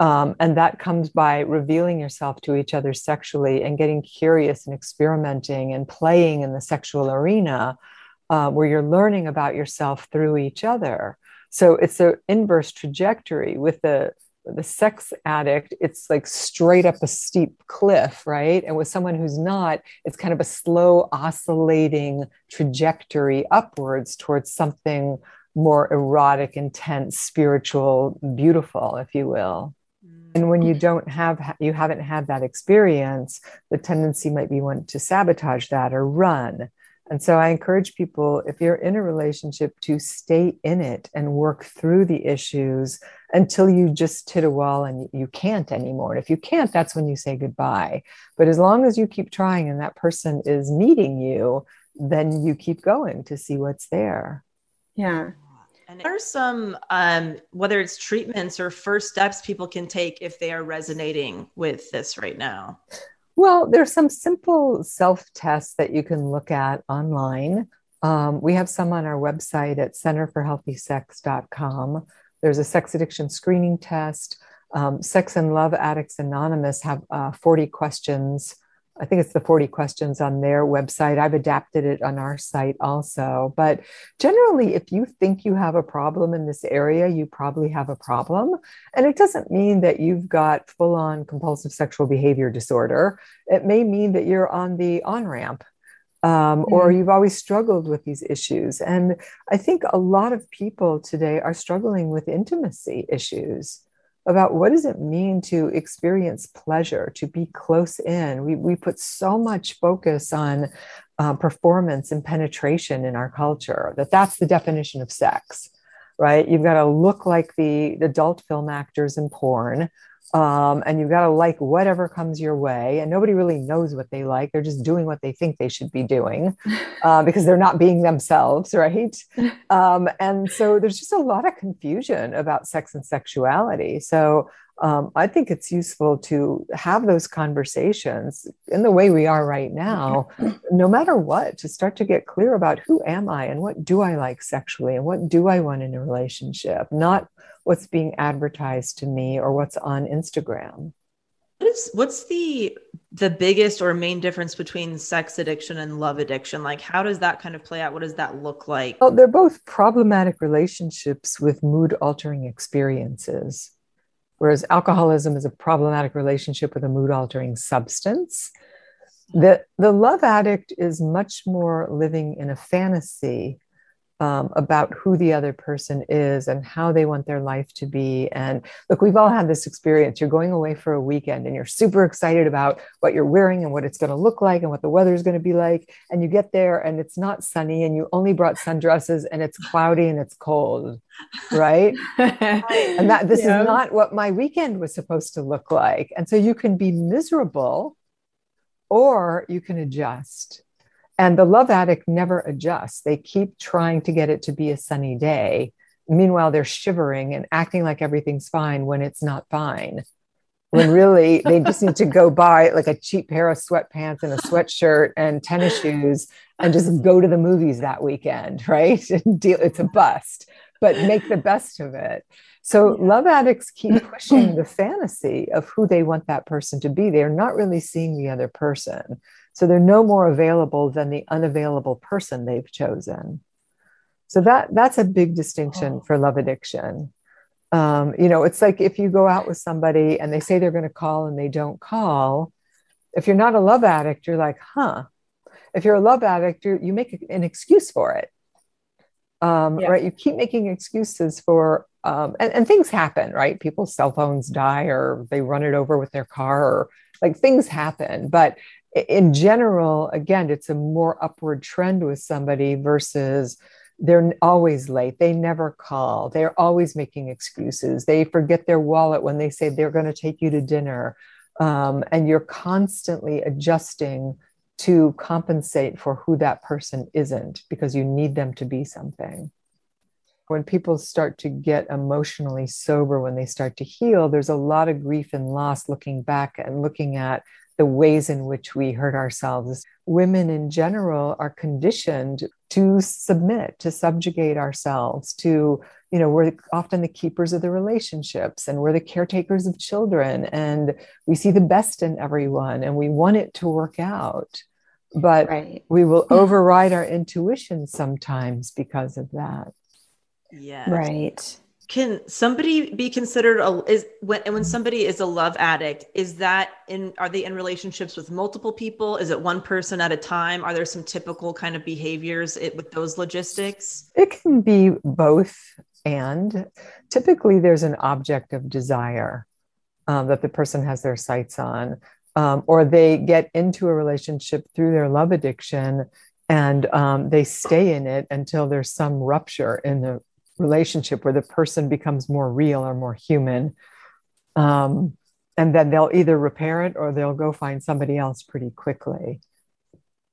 Um, and that comes by revealing yourself to each other sexually and getting curious and experimenting and playing in the sexual arena uh, where you're learning about yourself through each other. So it's an inverse trajectory. With the the sex addict, it's like straight up a steep cliff, right? And with someone who's not, it's kind of a slow oscillating trajectory upwards towards something more erotic, intense, spiritual, beautiful, if you will. And when you don't have, you haven't had that experience, the tendency might be one to sabotage that or run. And so I encourage people, if you're in a relationship, to stay in it and work through the issues until you just hit a wall and you can't anymore. And if you can't, that's when you say goodbye. But as long as you keep trying and that person is needing you, then you keep going to see what's there. Yeah. And there are some, um, whether it's treatments or first steps people can take if they are resonating with this right now. Well, there's some simple self-tests that you can look at online. Um, we have some on our website at center for healthy sex dot com. There's a sex addiction screening test. Um, Sex and Love Addicts Anonymous have uh, forty questions. I think it's the forty questions on their website. I've adapted it on our site also. But generally, if you think you have a problem in this area, you probably have a problem. And it doesn't mean that you've got full-on compulsive sexual behavior disorder. It may mean that you're on the on-ramp um, mm-hmm. or you've always struggled with these issues. And I think a lot of people today are struggling with intimacy issues. About what does it mean to experience pleasure, to be close in? We we put so much focus on uh, performance and penetration in our culture that that's the definition of sex, right? You've got to look like the adult film actors in porn, um, and you've got to like whatever comes your way. And nobody really knows what they like. They're just doing what they think they should be doing uh, because they're not being themselves, right? Um, and so there's just a lot of confusion about sex and sexuality. So um, I think it's useful to have those conversations in the way we are right now, no matter what, to start to get clear about who am I and what do I like sexually and what do I want in a relationship, not what's being advertised to me or what's on Instagram. What is, what's the, the biggest or main difference between sex addiction and love addiction? Like, how does that kind of play out? What does that look like? Well, they're both problematic relationships with mood altering experiences. Whereas alcoholism is a problematic relationship with a mood altering substance. The, the love addict is much more living in a fantasy um, about who the other person is and how they want their life to be. And look, we've all had this experience. You're going away for a weekend and you're super excited about what you're wearing and what it's going to look like and what the weather is going to be like. And you get there and it's not sunny and you only brought sundresses and it's cloudy and it's cold, right? And that this yeah. is not what my weekend was supposed to look like. And so you can be miserable or you can adjust. And the love addict never adjusts. They keep trying to get it to be a sunny day. Meanwhile, they're shivering and acting like everything's fine when it's not fine. When really they just need to go buy like a cheap pair of sweatpants and a sweatshirt and tennis shoes and just go to the movies that weekend, right? It's a bust, but make the best of it. So love addicts keep pushing the fantasy of who they want that person to be. They're not really seeing the other person. So they're no more available than the unavailable person they've chosen. So that that's a big distinction oh. for love addiction. Um, you know, it's like if you go out with somebody and they say they're going to call and they don't call, if you're not a love addict, you're like, huh. If you're a love addict, you, you make an excuse for it. Um, yeah. Right. You keep making excuses for, um, and, and things happen, right? People's cell phones die or they run it over with their car or like things happen, but in general, again, it's a more upward trend with somebody versus they're always late. They never call. They're always making excuses. They forget their wallet when they say they're going to take you to dinner. Um, and you're constantly adjusting to compensate for who that person isn't because you need them to be something. When people start to get emotionally sober, when they start to heal, there's a lot of grief and loss looking back and looking at the ways in which we hurt ourselves. Women in general are conditioned to submit, to subjugate ourselves, to, you know, we're often the keepers of the relationships and we're the caretakers of children and we see the best in everyone and we want it to work out. But right. we will override our intuition sometimes because of that. Yeah. Right. Can somebody be considered a, is when, when somebody is a love addict, is that in, are they in relationships with multiple people? Is it one person at a time? Are there some typical kind of behaviors it, with those logistics? It can be both. And typically there's an object of desire um, that the person has their sights on, um, or they get into a relationship through their love addiction and um, they stay in it until there's some rupture in the relationship where the person becomes more real or more human. Um, and then they'll either repair it or they'll go find somebody else pretty quickly.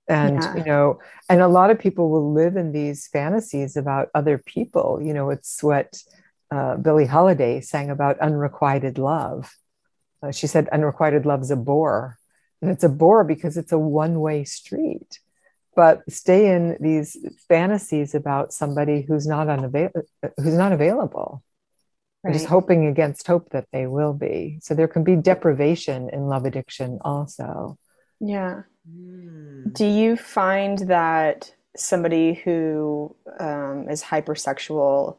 And, yeah. you know, and a lot of people will live in these fantasies about other people. You know, it's what uh, Billie Holiday sang about unrequited love. Uh, she said, unrequited love's a bore. And it's a bore because it's a one-way street. But stay in these fantasies about somebody who's not unavailable, who's not available. Right. Just hoping against hope that they will be. So there can be deprivation in love addiction also. Yeah. Mm. Do you find that somebody who um, is hypersexual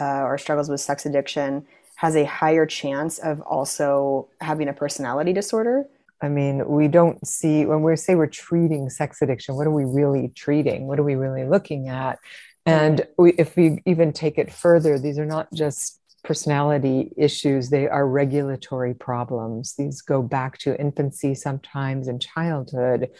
uh, or struggles with sex addiction has a higher chance of also having a personality disorder? I mean, we don't see, when we say we're treating sex addiction, what are we really treating? What are we really looking at? And we, if we even take it further, these are not just personality issues. They are regulatory problems. These go back to infancy sometimes and childhood,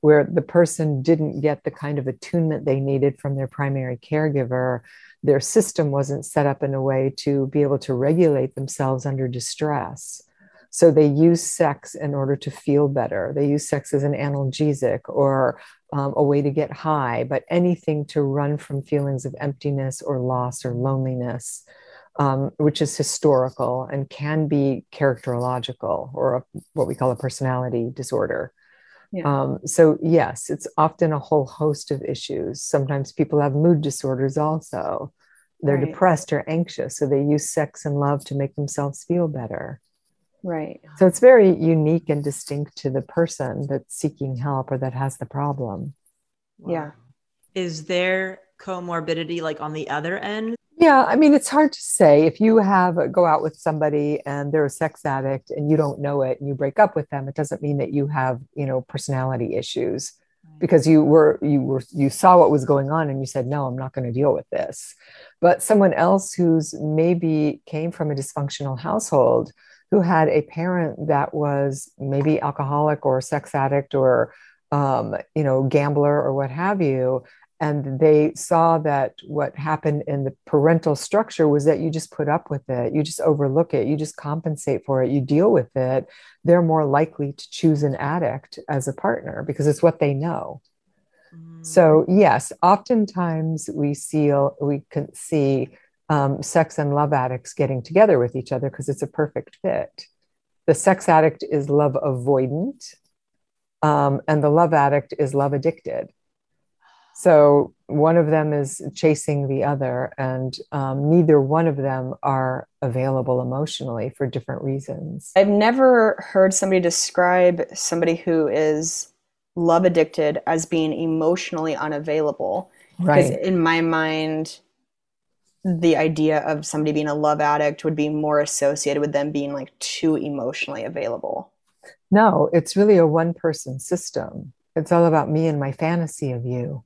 where the person didn't get the kind of attunement they needed from their primary caregiver. Their system wasn't set up in a way to be able to regulate themselves under distress. So they use sex in order to feel better. They use sex as an analgesic or um, a way to get high, but anything to run from feelings of emptiness or loss or loneliness, um, which is historical and can be characterological or a, what we call a personality disorder. Yeah. Um, so yes, it's often a whole host of issues. Sometimes people have mood disorders also. They're right. depressed or anxious. So they use sex and love to make themselves feel better. Right. So it's very unique and distinct to the person that's seeking help or that has the problem. Wow. Yeah. Is there comorbidity like on the other end? Yeah. I mean, it's hard to say. If you have a, go out with somebody and they're a sex addict and you don't know it and you break up with them, it doesn't mean that you have, you know, personality issues. because you were, you were, you saw what was going on and you said, no, I'm not going to deal with this. But someone else who's maybe came from a dysfunctional household, who had a parent that was maybe alcoholic or sex addict or, um, you know, gambler or what have you. And they saw that what happened in the parental structure was that you just put up with it. You just overlook it. You just compensate for it. You deal with it. They're more likely to choose an addict as a partner because it's what they know. Mm. So yes, oftentimes we see, we can see um, sex and love addicts getting together with each other because it's a perfect fit. The sex addict is love avoidant, um, and the love addict is love addicted. So one of them is chasing the other, and um, neither one of them are available emotionally for different reasons. I've never heard somebody describe somebody who is love addicted as being emotionally unavailable. Right. Because in my mind, the idea of somebody being a love addict would be more associated with them being like too emotionally available. No, it's really a one-person system. It's all about me and my fantasy of you.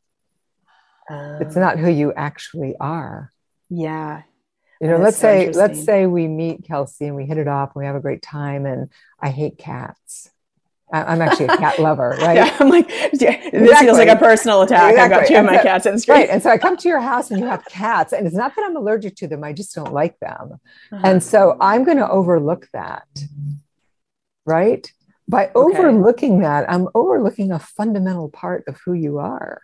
It's not who you actually are. Yeah. You know, let's say, let's say we meet Kelsey and we hit it off and we have a great time, and I hate cats. I, I'm actually a cat lover, right? Yeah, I'm like, yeah, exactly. This feels like a personal attack. Exactly. I've got two of my so, cats in the street. Right. And so I come to your house and you have cats, and it's not that I'm allergic to them. I just don't like them. Uh-huh. And so I'm going to overlook that. Right. By overlooking okay. that, I'm overlooking a fundamental part of who you are.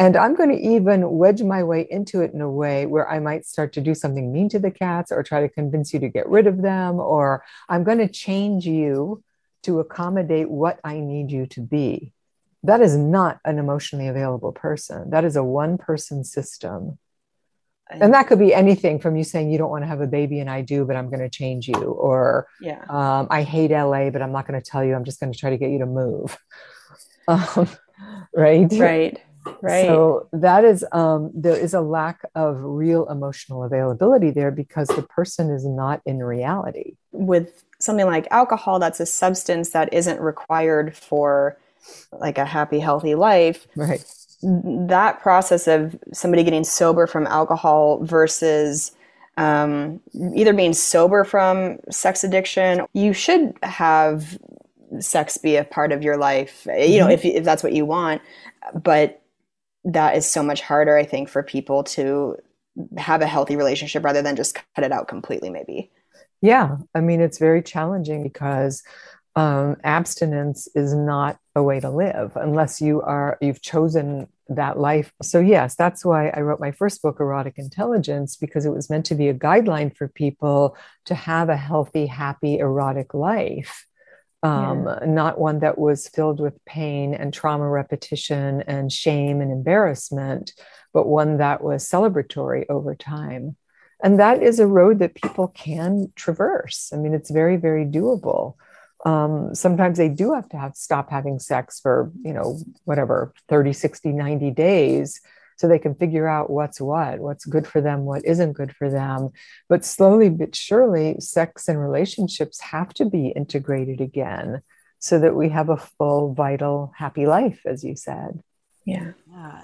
And I'm going to even wedge my way into it in a way where I might start to do something mean to the cats or try to convince you to get rid of them, or I'm going to change you to accommodate what I need you to be. That is not an emotionally available person. That is a one-person system. And that could be anything from you saying you don't want to have a baby and I do, but I'm going to change you. Or yeah. um, I hate L A, but I'm not going to tell you. I'm just going to try to get you to move. Um, right? Right. Right. So that is, um, there is a lack of real emotional availability there because the person is not in reality. With something like alcohol, that's a substance that isn't required for like a happy, healthy life. Right. That process of somebody getting sober from alcohol versus um, either being sober from sex addiction, you should have sex be a part of your life, you mm-hmm. know, if, if that's what you want. But that is so much harder, I think, for people to have a healthy relationship rather than just cut it out completely, maybe. Yeah. I mean, it's very challenging because um, abstinence is not a way to live unless you are, you've chosen that life. So yes, that's why I wrote my first book, Erotic Intelligence, because it was meant to be a guideline for people to have a healthy, happy, erotic life. Um, yeah. Not one that was filled with pain and trauma, repetition and shame and embarrassment, but one that was celebratory over time. And that is a road that people can traverse. I mean, it's very, very doable. Um, sometimes they do have to have stop having sex for, you know, whatever, thirty, sixty, ninety days, so they can figure out what's what, what's good for them, what isn't good for them. But slowly but surely, sex and relationships have to be integrated again so that we have a full, vital, happy life, as you said. Yeah. yeah.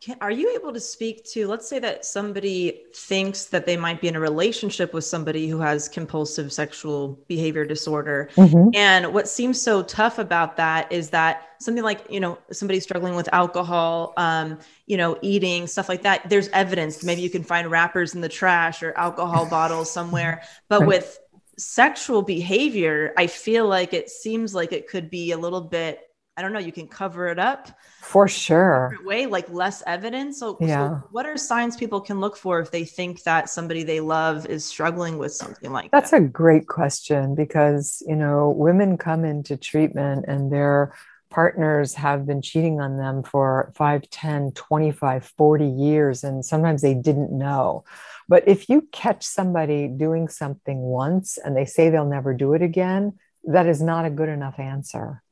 Can, are you able to speak to, let's say that somebody thinks that they might be in a relationship with somebody who has compulsive sexual behavior disorder. Mm-hmm. And what seems so tough about that is that something like, you know, somebody struggling with alcohol, um, you know, eating, stuff like that. There's evidence. Maybe you can find wrappers in the trash or alcohol bottles somewhere. But right. with sexual behavior, I feel like it seems like it could be a little bit, I don't know, you can cover it up for sure way, like less evidence. So, yeah. so what are signs people can look for if they think that somebody they love is struggling with something like That's that? That's a great question because, you know, women come into treatment and their partners have been cheating on them for five, ten, twenty-five, forty years. And sometimes they didn't know. But if you catch somebody doing something once and they say they'll never do it again, that is not a good enough answer.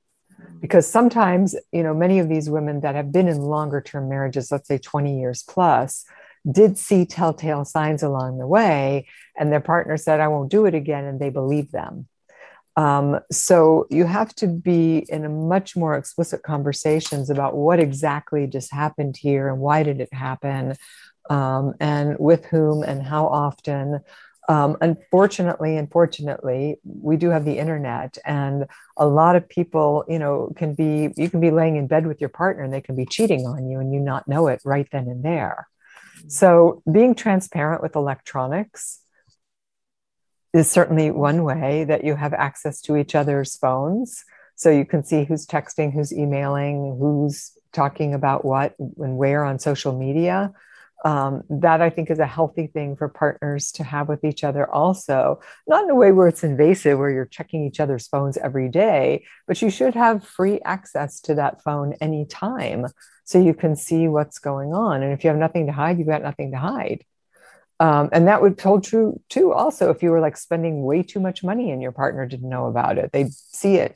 Because sometimes, you know, many of these women that have been in longer term marriages, let's say twenty years plus, did see telltale signs along the way. And their partner said, I won't do it again. And they believe them. Um, so you have to be in a much more explicit conversations about what exactly just happened here and why did it happen, um, and with whom and how often. Um, unfortunately, unfortunately, we do have the internet, and a lot of people, you know, can be, you can be laying in bed with your partner and they can be cheating on you and you not know it right then and there. So being transparent with electronics is certainly one way that you have access to each other's phones. So you can see who's texting, who's emailing, who's talking about what and where on social media. Um, that I think is a healthy thing for partners to have with each other also, not in a way where it's invasive, where you're checking each other's phones every day, but you should have free access to that phone anytime so you can see what's going on. And if you have nothing to hide, you've got nothing to hide. Um, and that would hold true too also if you were like spending way too much money and your partner didn't know about it. They'd see it,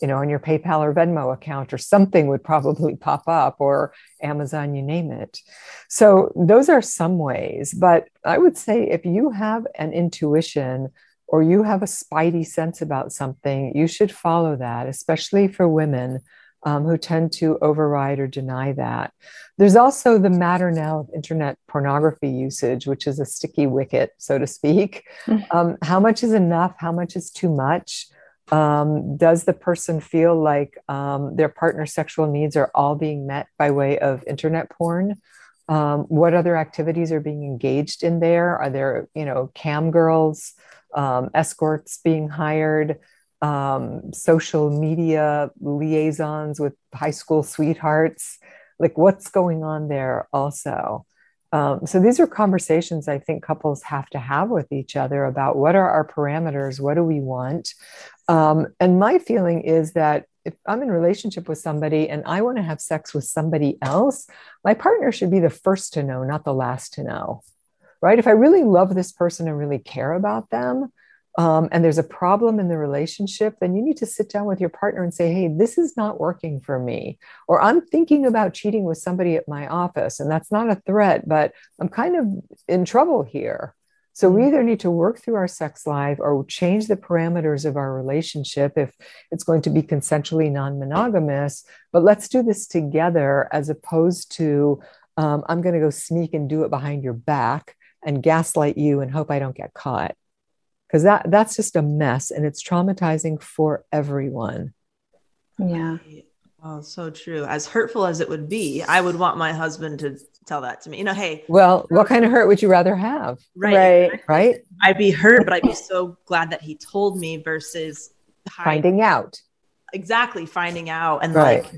you know, on your PayPal or Venmo account or something would probably pop up, or Amazon, you name it. So those are some ways, but I would say if you have an intuition or you have a spidey sense about something, you should follow that, especially for women um, who tend to override or deny that. There's also the matter now of internet pornography usage, which is a sticky wicket, so to speak. Mm-hmm. Um, how much is enough? How much is too much? Um, does the person feel like um, their partner's sexual needs are all being met by way of internet porn? Um, what other activities are being engaged in there? Are there, you know, cam girls, um, escorts being hired, um, social media liaisons with high school sweethearts? Like, what's going on there also? Um, so these are conversations I think couples have to have with each other about what are our parameters, what do we want? Um, and my feeling is that if I'm in a relationship with somebody and I want to have sex with somebody else, my partner should be the first to know, not the last to know, right? If I really love this person and really care about them, um, and there's a problem in the relationship, then you need to sit down with your partner and say, hey, this is not working for me, or I'm thinking about cheating with somebody at my office, and that's not a threat, but I'm kind of in trouble here. So we either need to work through our sex life or change the parameters of our relationship if it's going to be consensually non-monogamous, but let's do this together as opposed to um, I'm going to go sneak and do it behind your back and gaslight you and hope I don't get caught. Because that that's just a mess and it's traumatizing for everyone. Yeah. Oh, so true. As hurtful as it would be, I would want my husband to tell that to me, you know, hey, well, what kind of hurt would you rather have? Right. Right. right? I'd be hurt, but I'd be so glad that he told me versus hiding. Finding out. Exactly. Finding out. And right. like,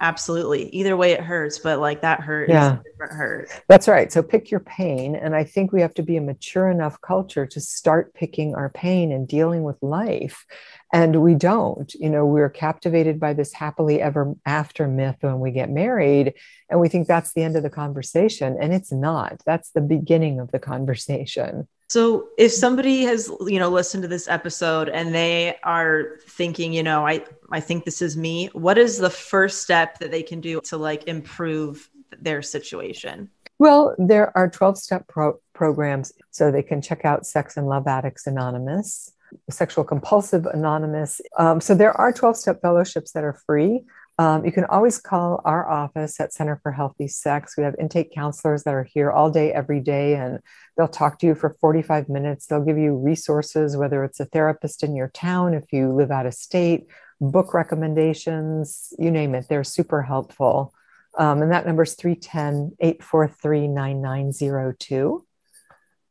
absolutely. Either way it hurts, but like that hurt yeah. is a different hurt. That's right. So pick your pain. And I think we have to be a mature enough culture to start picking our pain and dealing with life. And we don't, you know, we're captivated by this happily ever after myth when we get married. And we think that's the end of the conversation. And it's not. That's the beginning of the conversation. So if somebody has, you know, listened to this episode and they are thinking, you know, I, I think this is me, what is the first step that they can do to like improve their situation? Well, there are twelve step pro- programs. So they can check out Sex and Love Addicts Anonymous, Sexual Compulsive Anonymous. Um, so there are twelve step fellowships that are free. Um, you can always call our office at Center for Healthy Sex. We have intake counselors that are here all day, every day, and they'll talk to you for forty-five minutes. They'll give you resources, whether it's a therapist in your town, if you live out of state, book recommendations, you name it. They're super helpful. Um, and that number is three one zero, eight four three, nine nine zero two.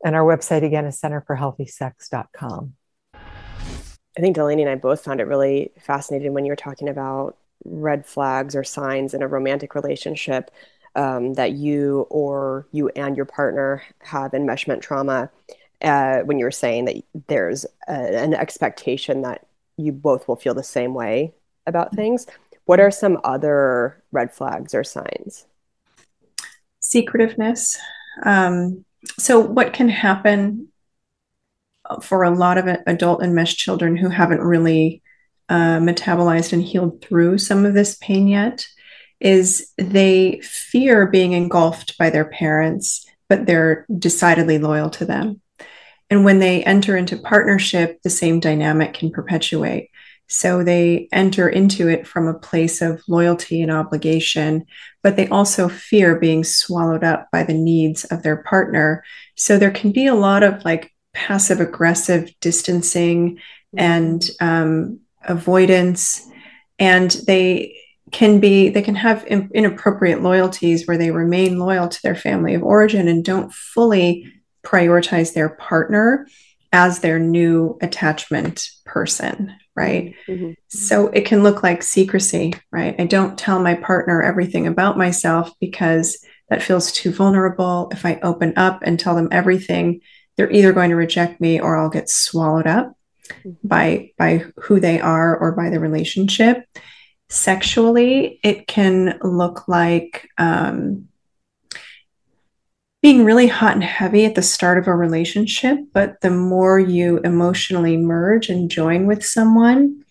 And our website again is center for healthy sex dot com. I think Delaney and I both found it really fascinating when you were talking about red flags or signs in a romantic relationship um, that you or you and your partner have enmeshment trauma, uh, when you were saying that there's a, an expectation that you both will feel the same way about things. What are some other red flags or signs? Secretiveness. Um, so what can happen for a lot of adult enmeshed children who haven't really Uh, metabolized and healed through some of this pain yet is they fear being engulfed by their parents, but they're decidedly loyal to them. And when they enter into partnership, the same dynamic can perpetuate. So they enter into it from a place of loyalty and obligation, but they also fear being swallowed up by the needs of their partner. So there can be a lot of like passive aggressive distancing and um, avoidance, and they can be, they can have in, inappropriate loyalties where they remain loyal to their family of origin and don't fully prioritize their partner as their new attachment person, right? Mm-hmm. So it can look like secrecy, right? I don't tell my partner everything about myself because that feels too vulnerable. If I open up and tell them everything, they're either going to reject me or I'll get swallowed up by, by who they are or by the relationship. Sexually, it can look like um, being really hot and heavy at the start of a relationship, but the more you emotionally merge and join with someone,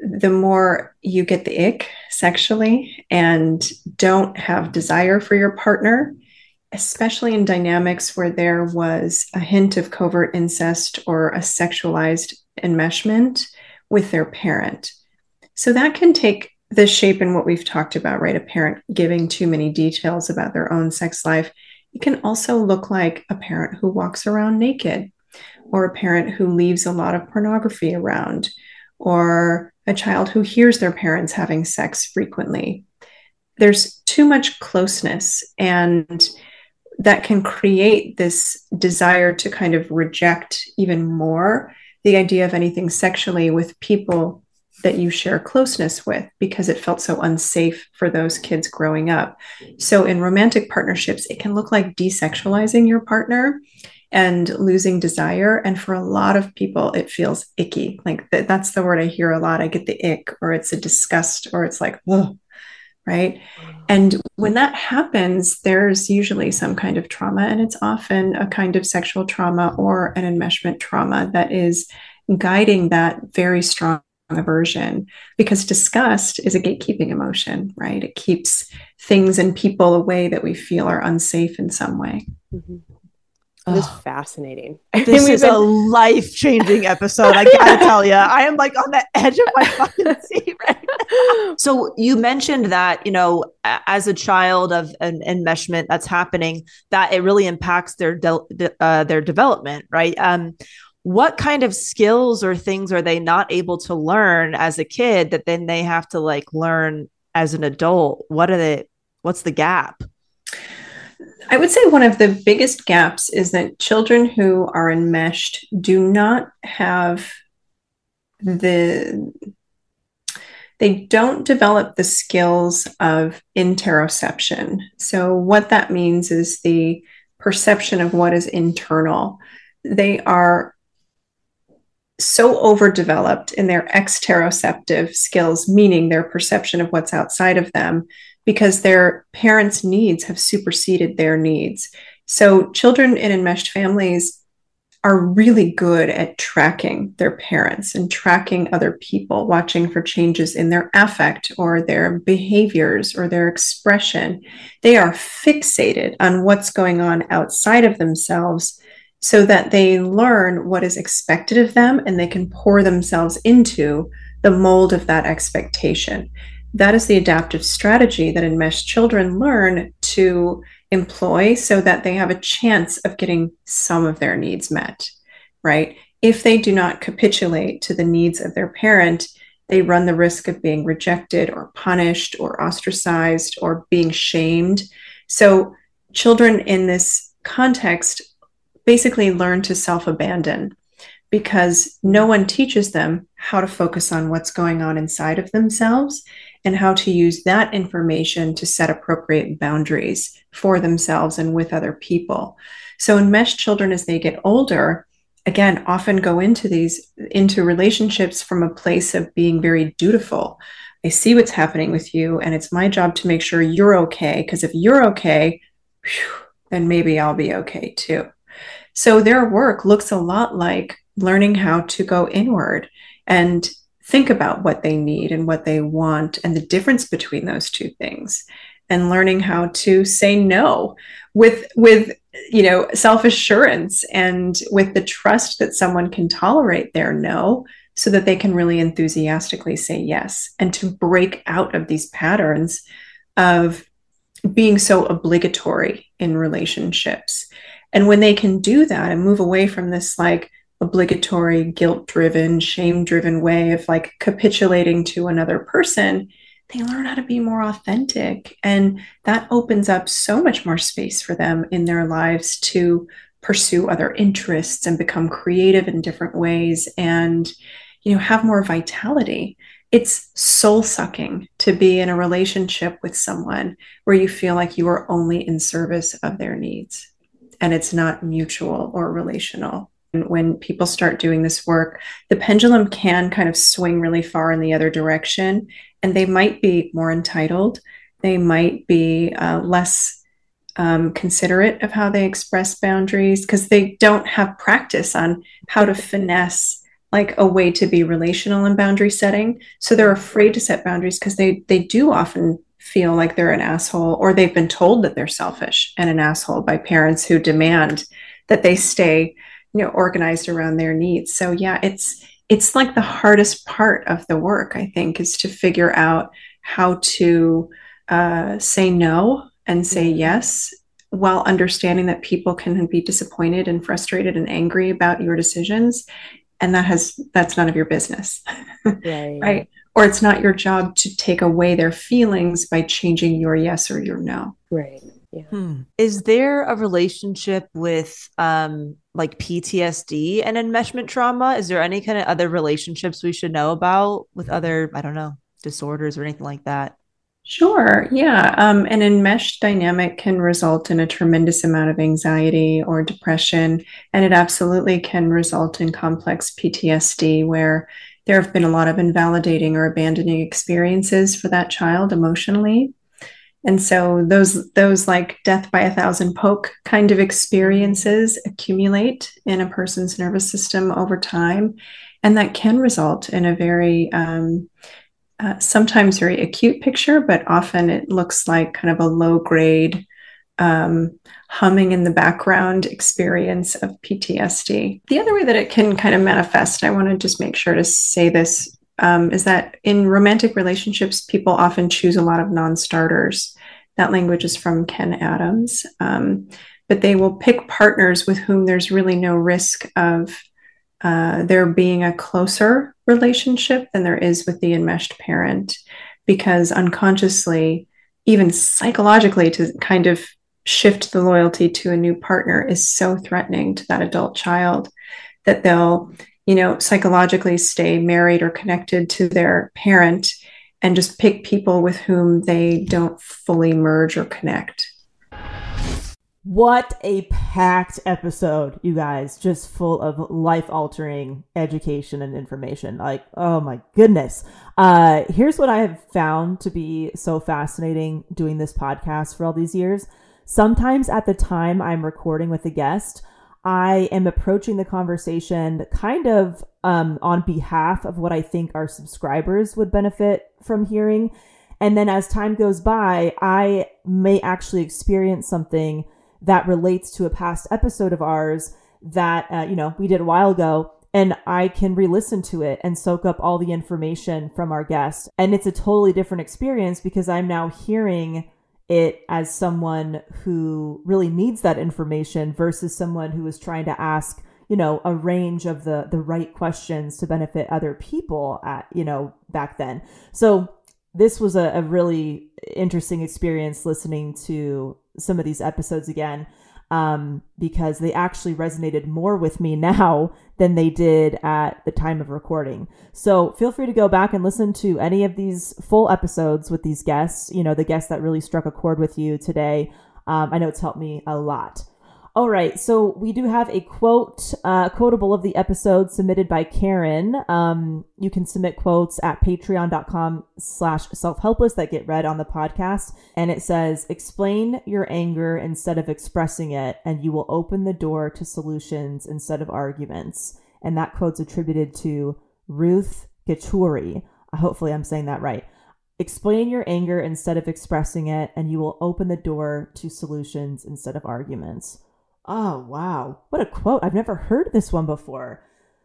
the more you get the ick sexually and don't have desire for your partner, especially in dynamics where there was a hint of covert incest or a sexualized enmeshment with their parent. So that can take the shape in what we've talked about, right? A parent giving too many details about their own sex life. It can also look like a parent who walks around naked, or a parent who leaves a lot of pornography around, or a child who hears their parents having sex frequently. There's too much closeness, and that can create this desire to kind of reject even more the idea of anything sexually with people that you share closeness with, because it felt so unsafe for those kids growing up. So in romantic partnerships, it can look like desexualizing your partner and losing desire. And for a lot of people, it feels icky. Like th- that's the word I hear a lot. I get the ick, or it's a disgust, or it's like, whoa. Right. And when that happens, there's usually some kind of trauma, and it's often a kind of sexual trauma or an enmeshment trauma that is guiding that very strong aversion, because disgust is a gatekeeping emotion, right? It keeps things and people away that we feel are unsafe in some way. Mm-hmm. This is fascinating. I this mean, is been... a life-changing episode. I gotta tell you, I am like on the edge of my fucking seat right now. So you mentioned that, you know, as a child of an enmeshment that's happening, that it really impacts their de- de- uh, their development, right? Um, what kind of skills or things are they not able to learn as a kid that then they have to like learn as an adult? What are they? What's the gap? I would say one of the biggest gaps is that children who are enmeshed do not have the, they don't develop the skills of interoception. So what that means is the perception of what is internal. They are so overdeveloped in their exteroceptive skills, meaning their perception of what's outside of them, because their parents' needs have superseded their needs. So children in enmeshed families are really good at tracking their parents and tracking other people, watching for changes in their affect or their behaviors or their expression. They are fixated on what's going on outside of themselves so that they learn what is expected of them, and they can pour themselves into the mold of that expectation. That is the adaptive strategy that enmeshed children learn to employ so that they have a chance of getting some of their needs met, right? If they do not capitulate to the needs of their parent, they run the risk of being rejected or punished or ostracized or being shamed. So children in this context basically learn to self-abandon, because no one teaches them how to focus on what's going on inside of themselves and how to use that information to set appropriate boundaries for themselves and with other people. So enmeshed children, as they get older, again, often go into these, into relationships from a place of being very dutiful. I see what's happening with you, and it's my job to make sure you're okay, because if you're okay, whew, then maybe I'll be okay too. So their work looks a lot like learning how to go inward and think about what they need and what they want and the difference between those two things, and learning how to say no with, with you know, self-assurance and with the trust that someone can tolerate their no, so that they can really enthusiastically say yes, and to break out of these patterns of being so obligatory in relationships. And when they can do that and move away from this like obligatory, guilt-driven, shame-driven way of like capitulating to another person, they learn how to be more authentic. And that opens up so much more space for them in their lives to pursue other interests and become creative in different ways and, you know, have more vitality. It's soul-sucking to be in a relationship with someone where you feel like you are only in service of their needs and it's not mutual or relational. And when people start doing this work, the pendulum can kind of swing really far in the other direction, and they might be more entitled. They might be uh, less um, considerate of how they express boundaries because they don't have practice on how to finesse like a way to be relational in boundary setting. So they're afraid to set boundaries because they, they do often feel like they're an asshole, or they've been told that they're selfish and an asshole by parents who demand that they stay, you know, organized around their needs. So yeah, it's, it's like the hardest part of the work, I think, is to figure out how to uh, say no and say yes, while understanding that people can be disappointed and frustrated and angry about your decisions. And that has, that's none of your business, right. right? Or it's not your job to take away their feelings by changing your yes or your no. Right. Yeah. Hmm. Is there a relationship with um, like P T S D and enmeshment trauma? Is there any kind of other relationships we should know about with other, I don't know, disorders or anything like that? Sure. Yeah. Um, an enmeshed dynamic can result in a tremendous amount of anxiety or depression, and it absolutely can result in complex P T S D, where there have been a lot of invalidating or abandoning experiences for that child emotionally. And so those, those like death by a thousand poke kind of experiences accumulate in a person's nervous system over time. And that can result in a very, um, Uh, sometimes very acute picture, but often it looks like kind of a low grade um, humming in the background experience of P T S D. The other way that it can kind of manifest, and I want to just make sure to say this, um, is that in romantic relationships, people often choose a lot of non-starters. That language is from Ken Adams, um, but they will pick partners with whom there's really no risk of Uh, there being a closer relationship than there is with the enmeshed parent, because unconsciously, even psychologically, to kind of shift the loyalty to a new partner is so threatening to that adult child that they'll, you know, psychologically stay married or connected to their parent and just pick people with whom they don't fully merge or connect. What a packed episode, you guys, just full of life-altering education and information. Like, oh my goodness. Uh, here's what I have found to be so fascinating doing this podcast for all these years. Sometimes at the time I'm recording with a guest, I am approaching the conversation kind of um, on behalf of what I think our subscribers would benefit from hearing. And then as time goes by, I may actually experience something that relates to a past episode of ours that, uh, you know, we did a while ago, and I can re-listen to it and soak up all the information from our guest. And it's a totally different experience because I'm now hearing it as someone who really needs that information versus someone who is trying to ask, you know, a range of the, the right questions to benefit other people at, you know, back then. So this was a, a really interesting experience listening to some of these episodes again, um, because they actually resonated more with me now than they did at the time of recording. So feel free to go back and listen to any of these full episodes with these guests, you know, the guests that really struck a chord with you today. Um, I know it's helped me a lot. All right. So we do have a quote, uh, quotable of the episode submitted by Karen. Um, you can submit quotes at patreon dot com slash self helpless that get read on the podcast. And it says, "Explain your anger instead of expressing it, and you will open the door to solutions instead of arguments." And that quote's attributed to Ruth Gattori. Hopefully I'm saying that right. "Explain your anger instead of expressing it, and you will open the door to solutions instead of arguments." Oh, wow. What a quote. I've never heard this one before.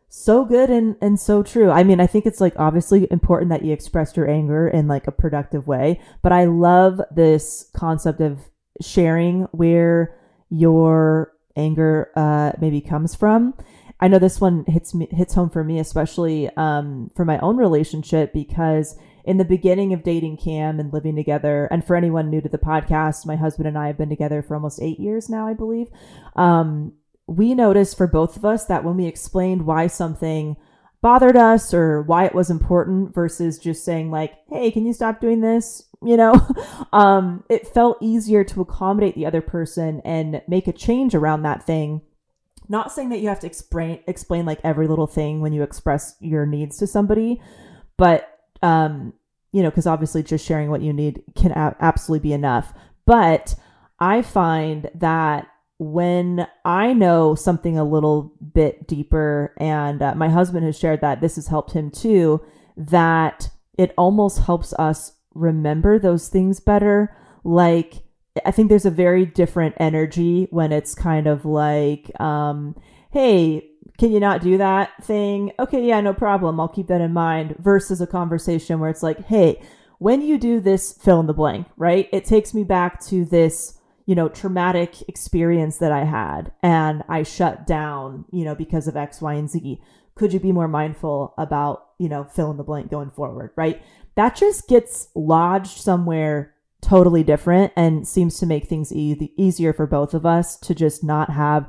So good and, and so true. I mean, I think it's like obviously important that you expressed your anger in like a productive way, but I love this concept of sharing where your anger uh, maybe comes from. I know this one hits me, hits home for me, especially um, for my own relationship, because in the beginning of dating Cam and living together, and for anyone new to the podcast, my husband and I have been together for almost eight years now, I believe. Um, we noticed for both of us that when we explained why something bothered us or why it was important versus just saying like, hey, can you stop doing this? You know, um, it felt easier to accommodate the other person and make a change around that thing. Not saying that you have to explain, explain like every little thing when you express your needs to somebody, but, um, you know, cause obviously just sharing what you need can a- absolutely be enough. But I find that when I know something a little bit deeper, and uh, my husband has shared that this has helped him too, that it almost helps us remember those things better. Like, I think there's a very different energy when it's kind of like, um, hey, can you not do that thing? Okay, yeah, no problem. I'll keep that in mind, versus a conversation where it's like, hey, when you do this, fill in the blank, right? It takes me back to this, you know, traumatic experience that I had, and I shut down, you know, because of X, Y, and Z. Could you be more mindful about, you know, fill in the blank going forward, right? That just gets lodged somewhere totally different and seems to make things e- easier for both of us to just not have,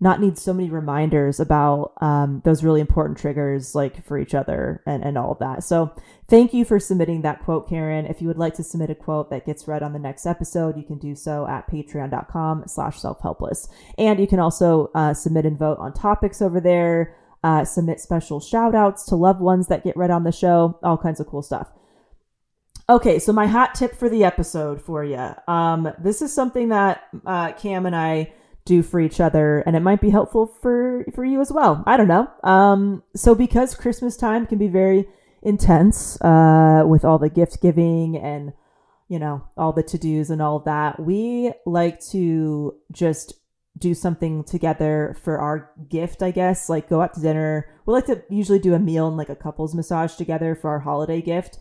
not need so many reminders about um, those really important triggers, like for each other and, and all of that. So thank you for submitting that quote, Karen. If you would like to submit a quote that gets read on the next episode, you can do so at patreon dot com slash self helpless. And you can also uh, submit and vote on topics over there, uh, submit special shout outs to loved ones that get read on the show, all kinds of cool stuff. Okay, so my hot tip for the episode for you. Um, this is something that uh, Cam and I do for each other, and it might be helpful for, for you as well. I don't know. Um, so because Christmas time can be very intense uh, with all the gift giving and, you know, all the to-dos and all that, we like to just do something together for our gift, I guess, like go out to dinner. We like to usually do a meal and like a couples massage together for our holiday gift,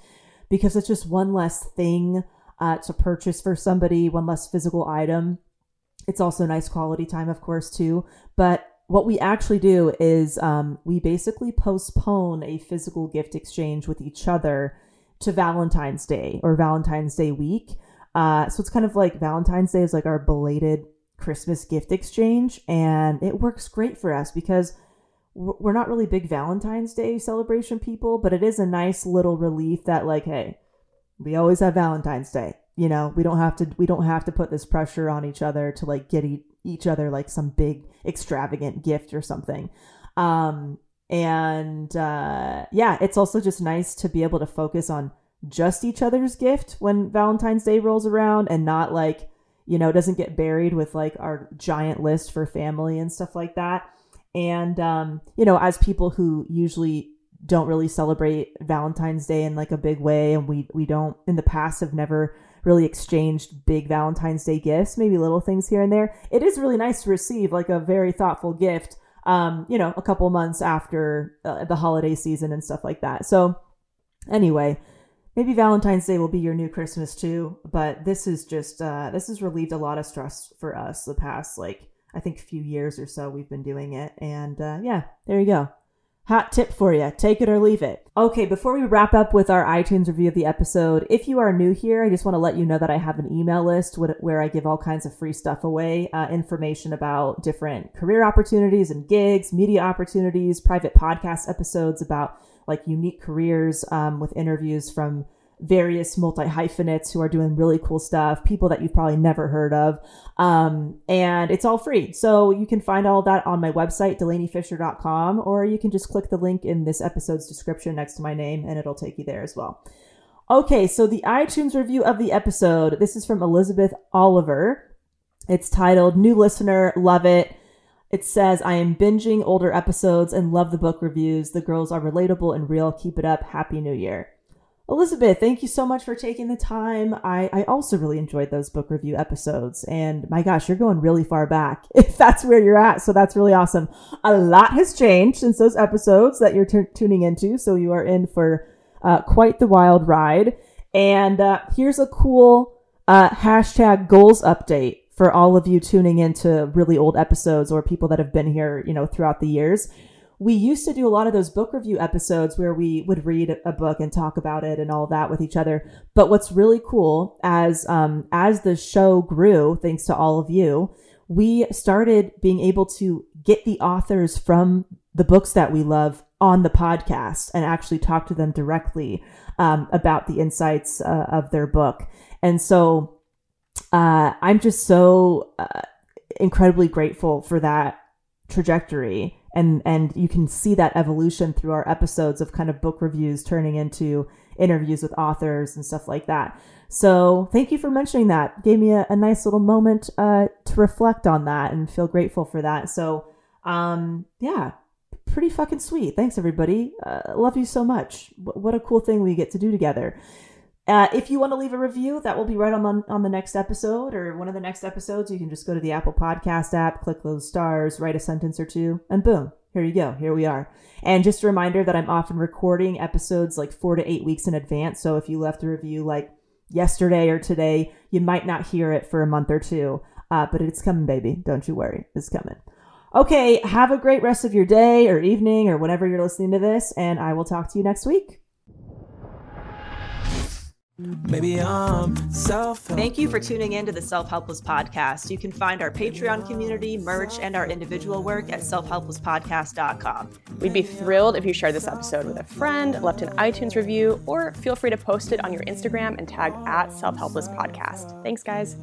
because it's just one less thing uh, to purchase for somebody, one less physical item. It's also nice quality time, of course, too. But what we actually do is um, we basically postpone a physical gift exchange with each other to Valentine's Day or Valentine's Day week. Uh, so it's kind of like Valentine's Day is like our belated Christmas gift exchange. And it works great for us because we're not really big Valentine's Day celebration people, but it is a nice little relief that like, hey, we always have Valentine's Day, you know, we don't have to, we don't have to put this pressure on each other to like get e- each other like some big extravagant gift or something. Um, and, uh, yeah, it's also just nice to be able to focus on just each other's gift when Valentine's Day rolls around, and not like, you know, doesn't get buried with like our giant list for family and stuff like that. And, um, you know, as people who usually don't really celebrate Valentine's Day in like a big way, and we, we don't in the past have never really exchanged big Valentine's Day gifts, maybe little things here and there. It is really nice to receive like a very thoughtful gift, um, you know, a couple months after uh, the holiday season and stuff like that. So anyway, maybe Valentine's Day will be your new Christmas too, but this is just, uh, this has relieved a lot of stress for us the past, like, I think a few years or so we've been doing it. And uh, yeah, there you go. Hot tip for you. Take it or leave it. Okay, before we wrap up with our iTunes review of the episode, if you are new here, I just want to let you know that I have an email list where I give all kinds of free stuff away, uh, information about different career opportunities and gigs, media opportunities, private podcast episodes about like unique careers um, with interviews from various multi-hyphenates who are doing really cool stuff, people that you've probably never heard of. Um, and it's all free. So you can find all that on my website, delaney fisher dot com, or you can just click the link in this episode's description next to my name, and it'll take you there as well. Okay, so the iTunes review of the episode, this is from Elizabeth Oliver. It's titled New Listener, Love It. It says, I am binging older episodes and love the book reviews. The girls are relatable and real. Keep it up. Happy New Year. Elizabeth, thank you so much for taking the time. I, I also really enjoyed those book review episodes. And my gosh, you're going really far back if that's where you're at. So that's really awesome. A lot has changed since those episodes that you're t- tuning into. So you are in for uh, quite the wild ride. And uh, here's a cool uh, hashtag goals update for all of you tuning into really old episodes or people that have been here, you know, throughout the years. We used to do a lot of those book review episodes where we would read a book and talk about it and all that with each other. But what's really cool, as um, as the show grew, thanks to all of you, we started being able to get the authors from the books that we love on the podcast and actually talk to them directly um, about the insights uh, of their book. And so uh, I'm just so uh, incredibly grateful for that trajectory. And and you can see that evolution through our episodes of kind of book reviews turning into interviews with authors and stuff like that. So thank you for mentioning that. Gave me a, a nice little moment uh, to reflect on that and feel grateful for that. So um, yeah, pretty fucking sweet. Thanks, everybody. Uh, love you so much. W- what a cool thing we get to do together. Uh, if you want to leave a review, that will be right on the, on the next episode or one of the next episodes. You can just go to the Apple Podcast app, click those stars, write a sentence or two, and boom, here you go. Here we are. And just a reminder that I'm often recording episodes like four to eight weeks in advance. So if you left a review like yesterday or today, you might not hear it for a month or two, uh, but it's coming, baby. Don't you worry. It's coming. Okay. Have a great rest of your day or evening or whenever you're listening to this. And I will talk to you next week. Maybe I'm self-helpless. Thank you for tuning in to the Self-Helpless Podcast. You can find our Patreon community, merch, and our individual work at self helpless podcast dot com. We'd be thrilled if you shared this episode with a friend, left an iTunes review, or feel free to post it on your Instagram and tag at self helpless podcast. Thanks, guys.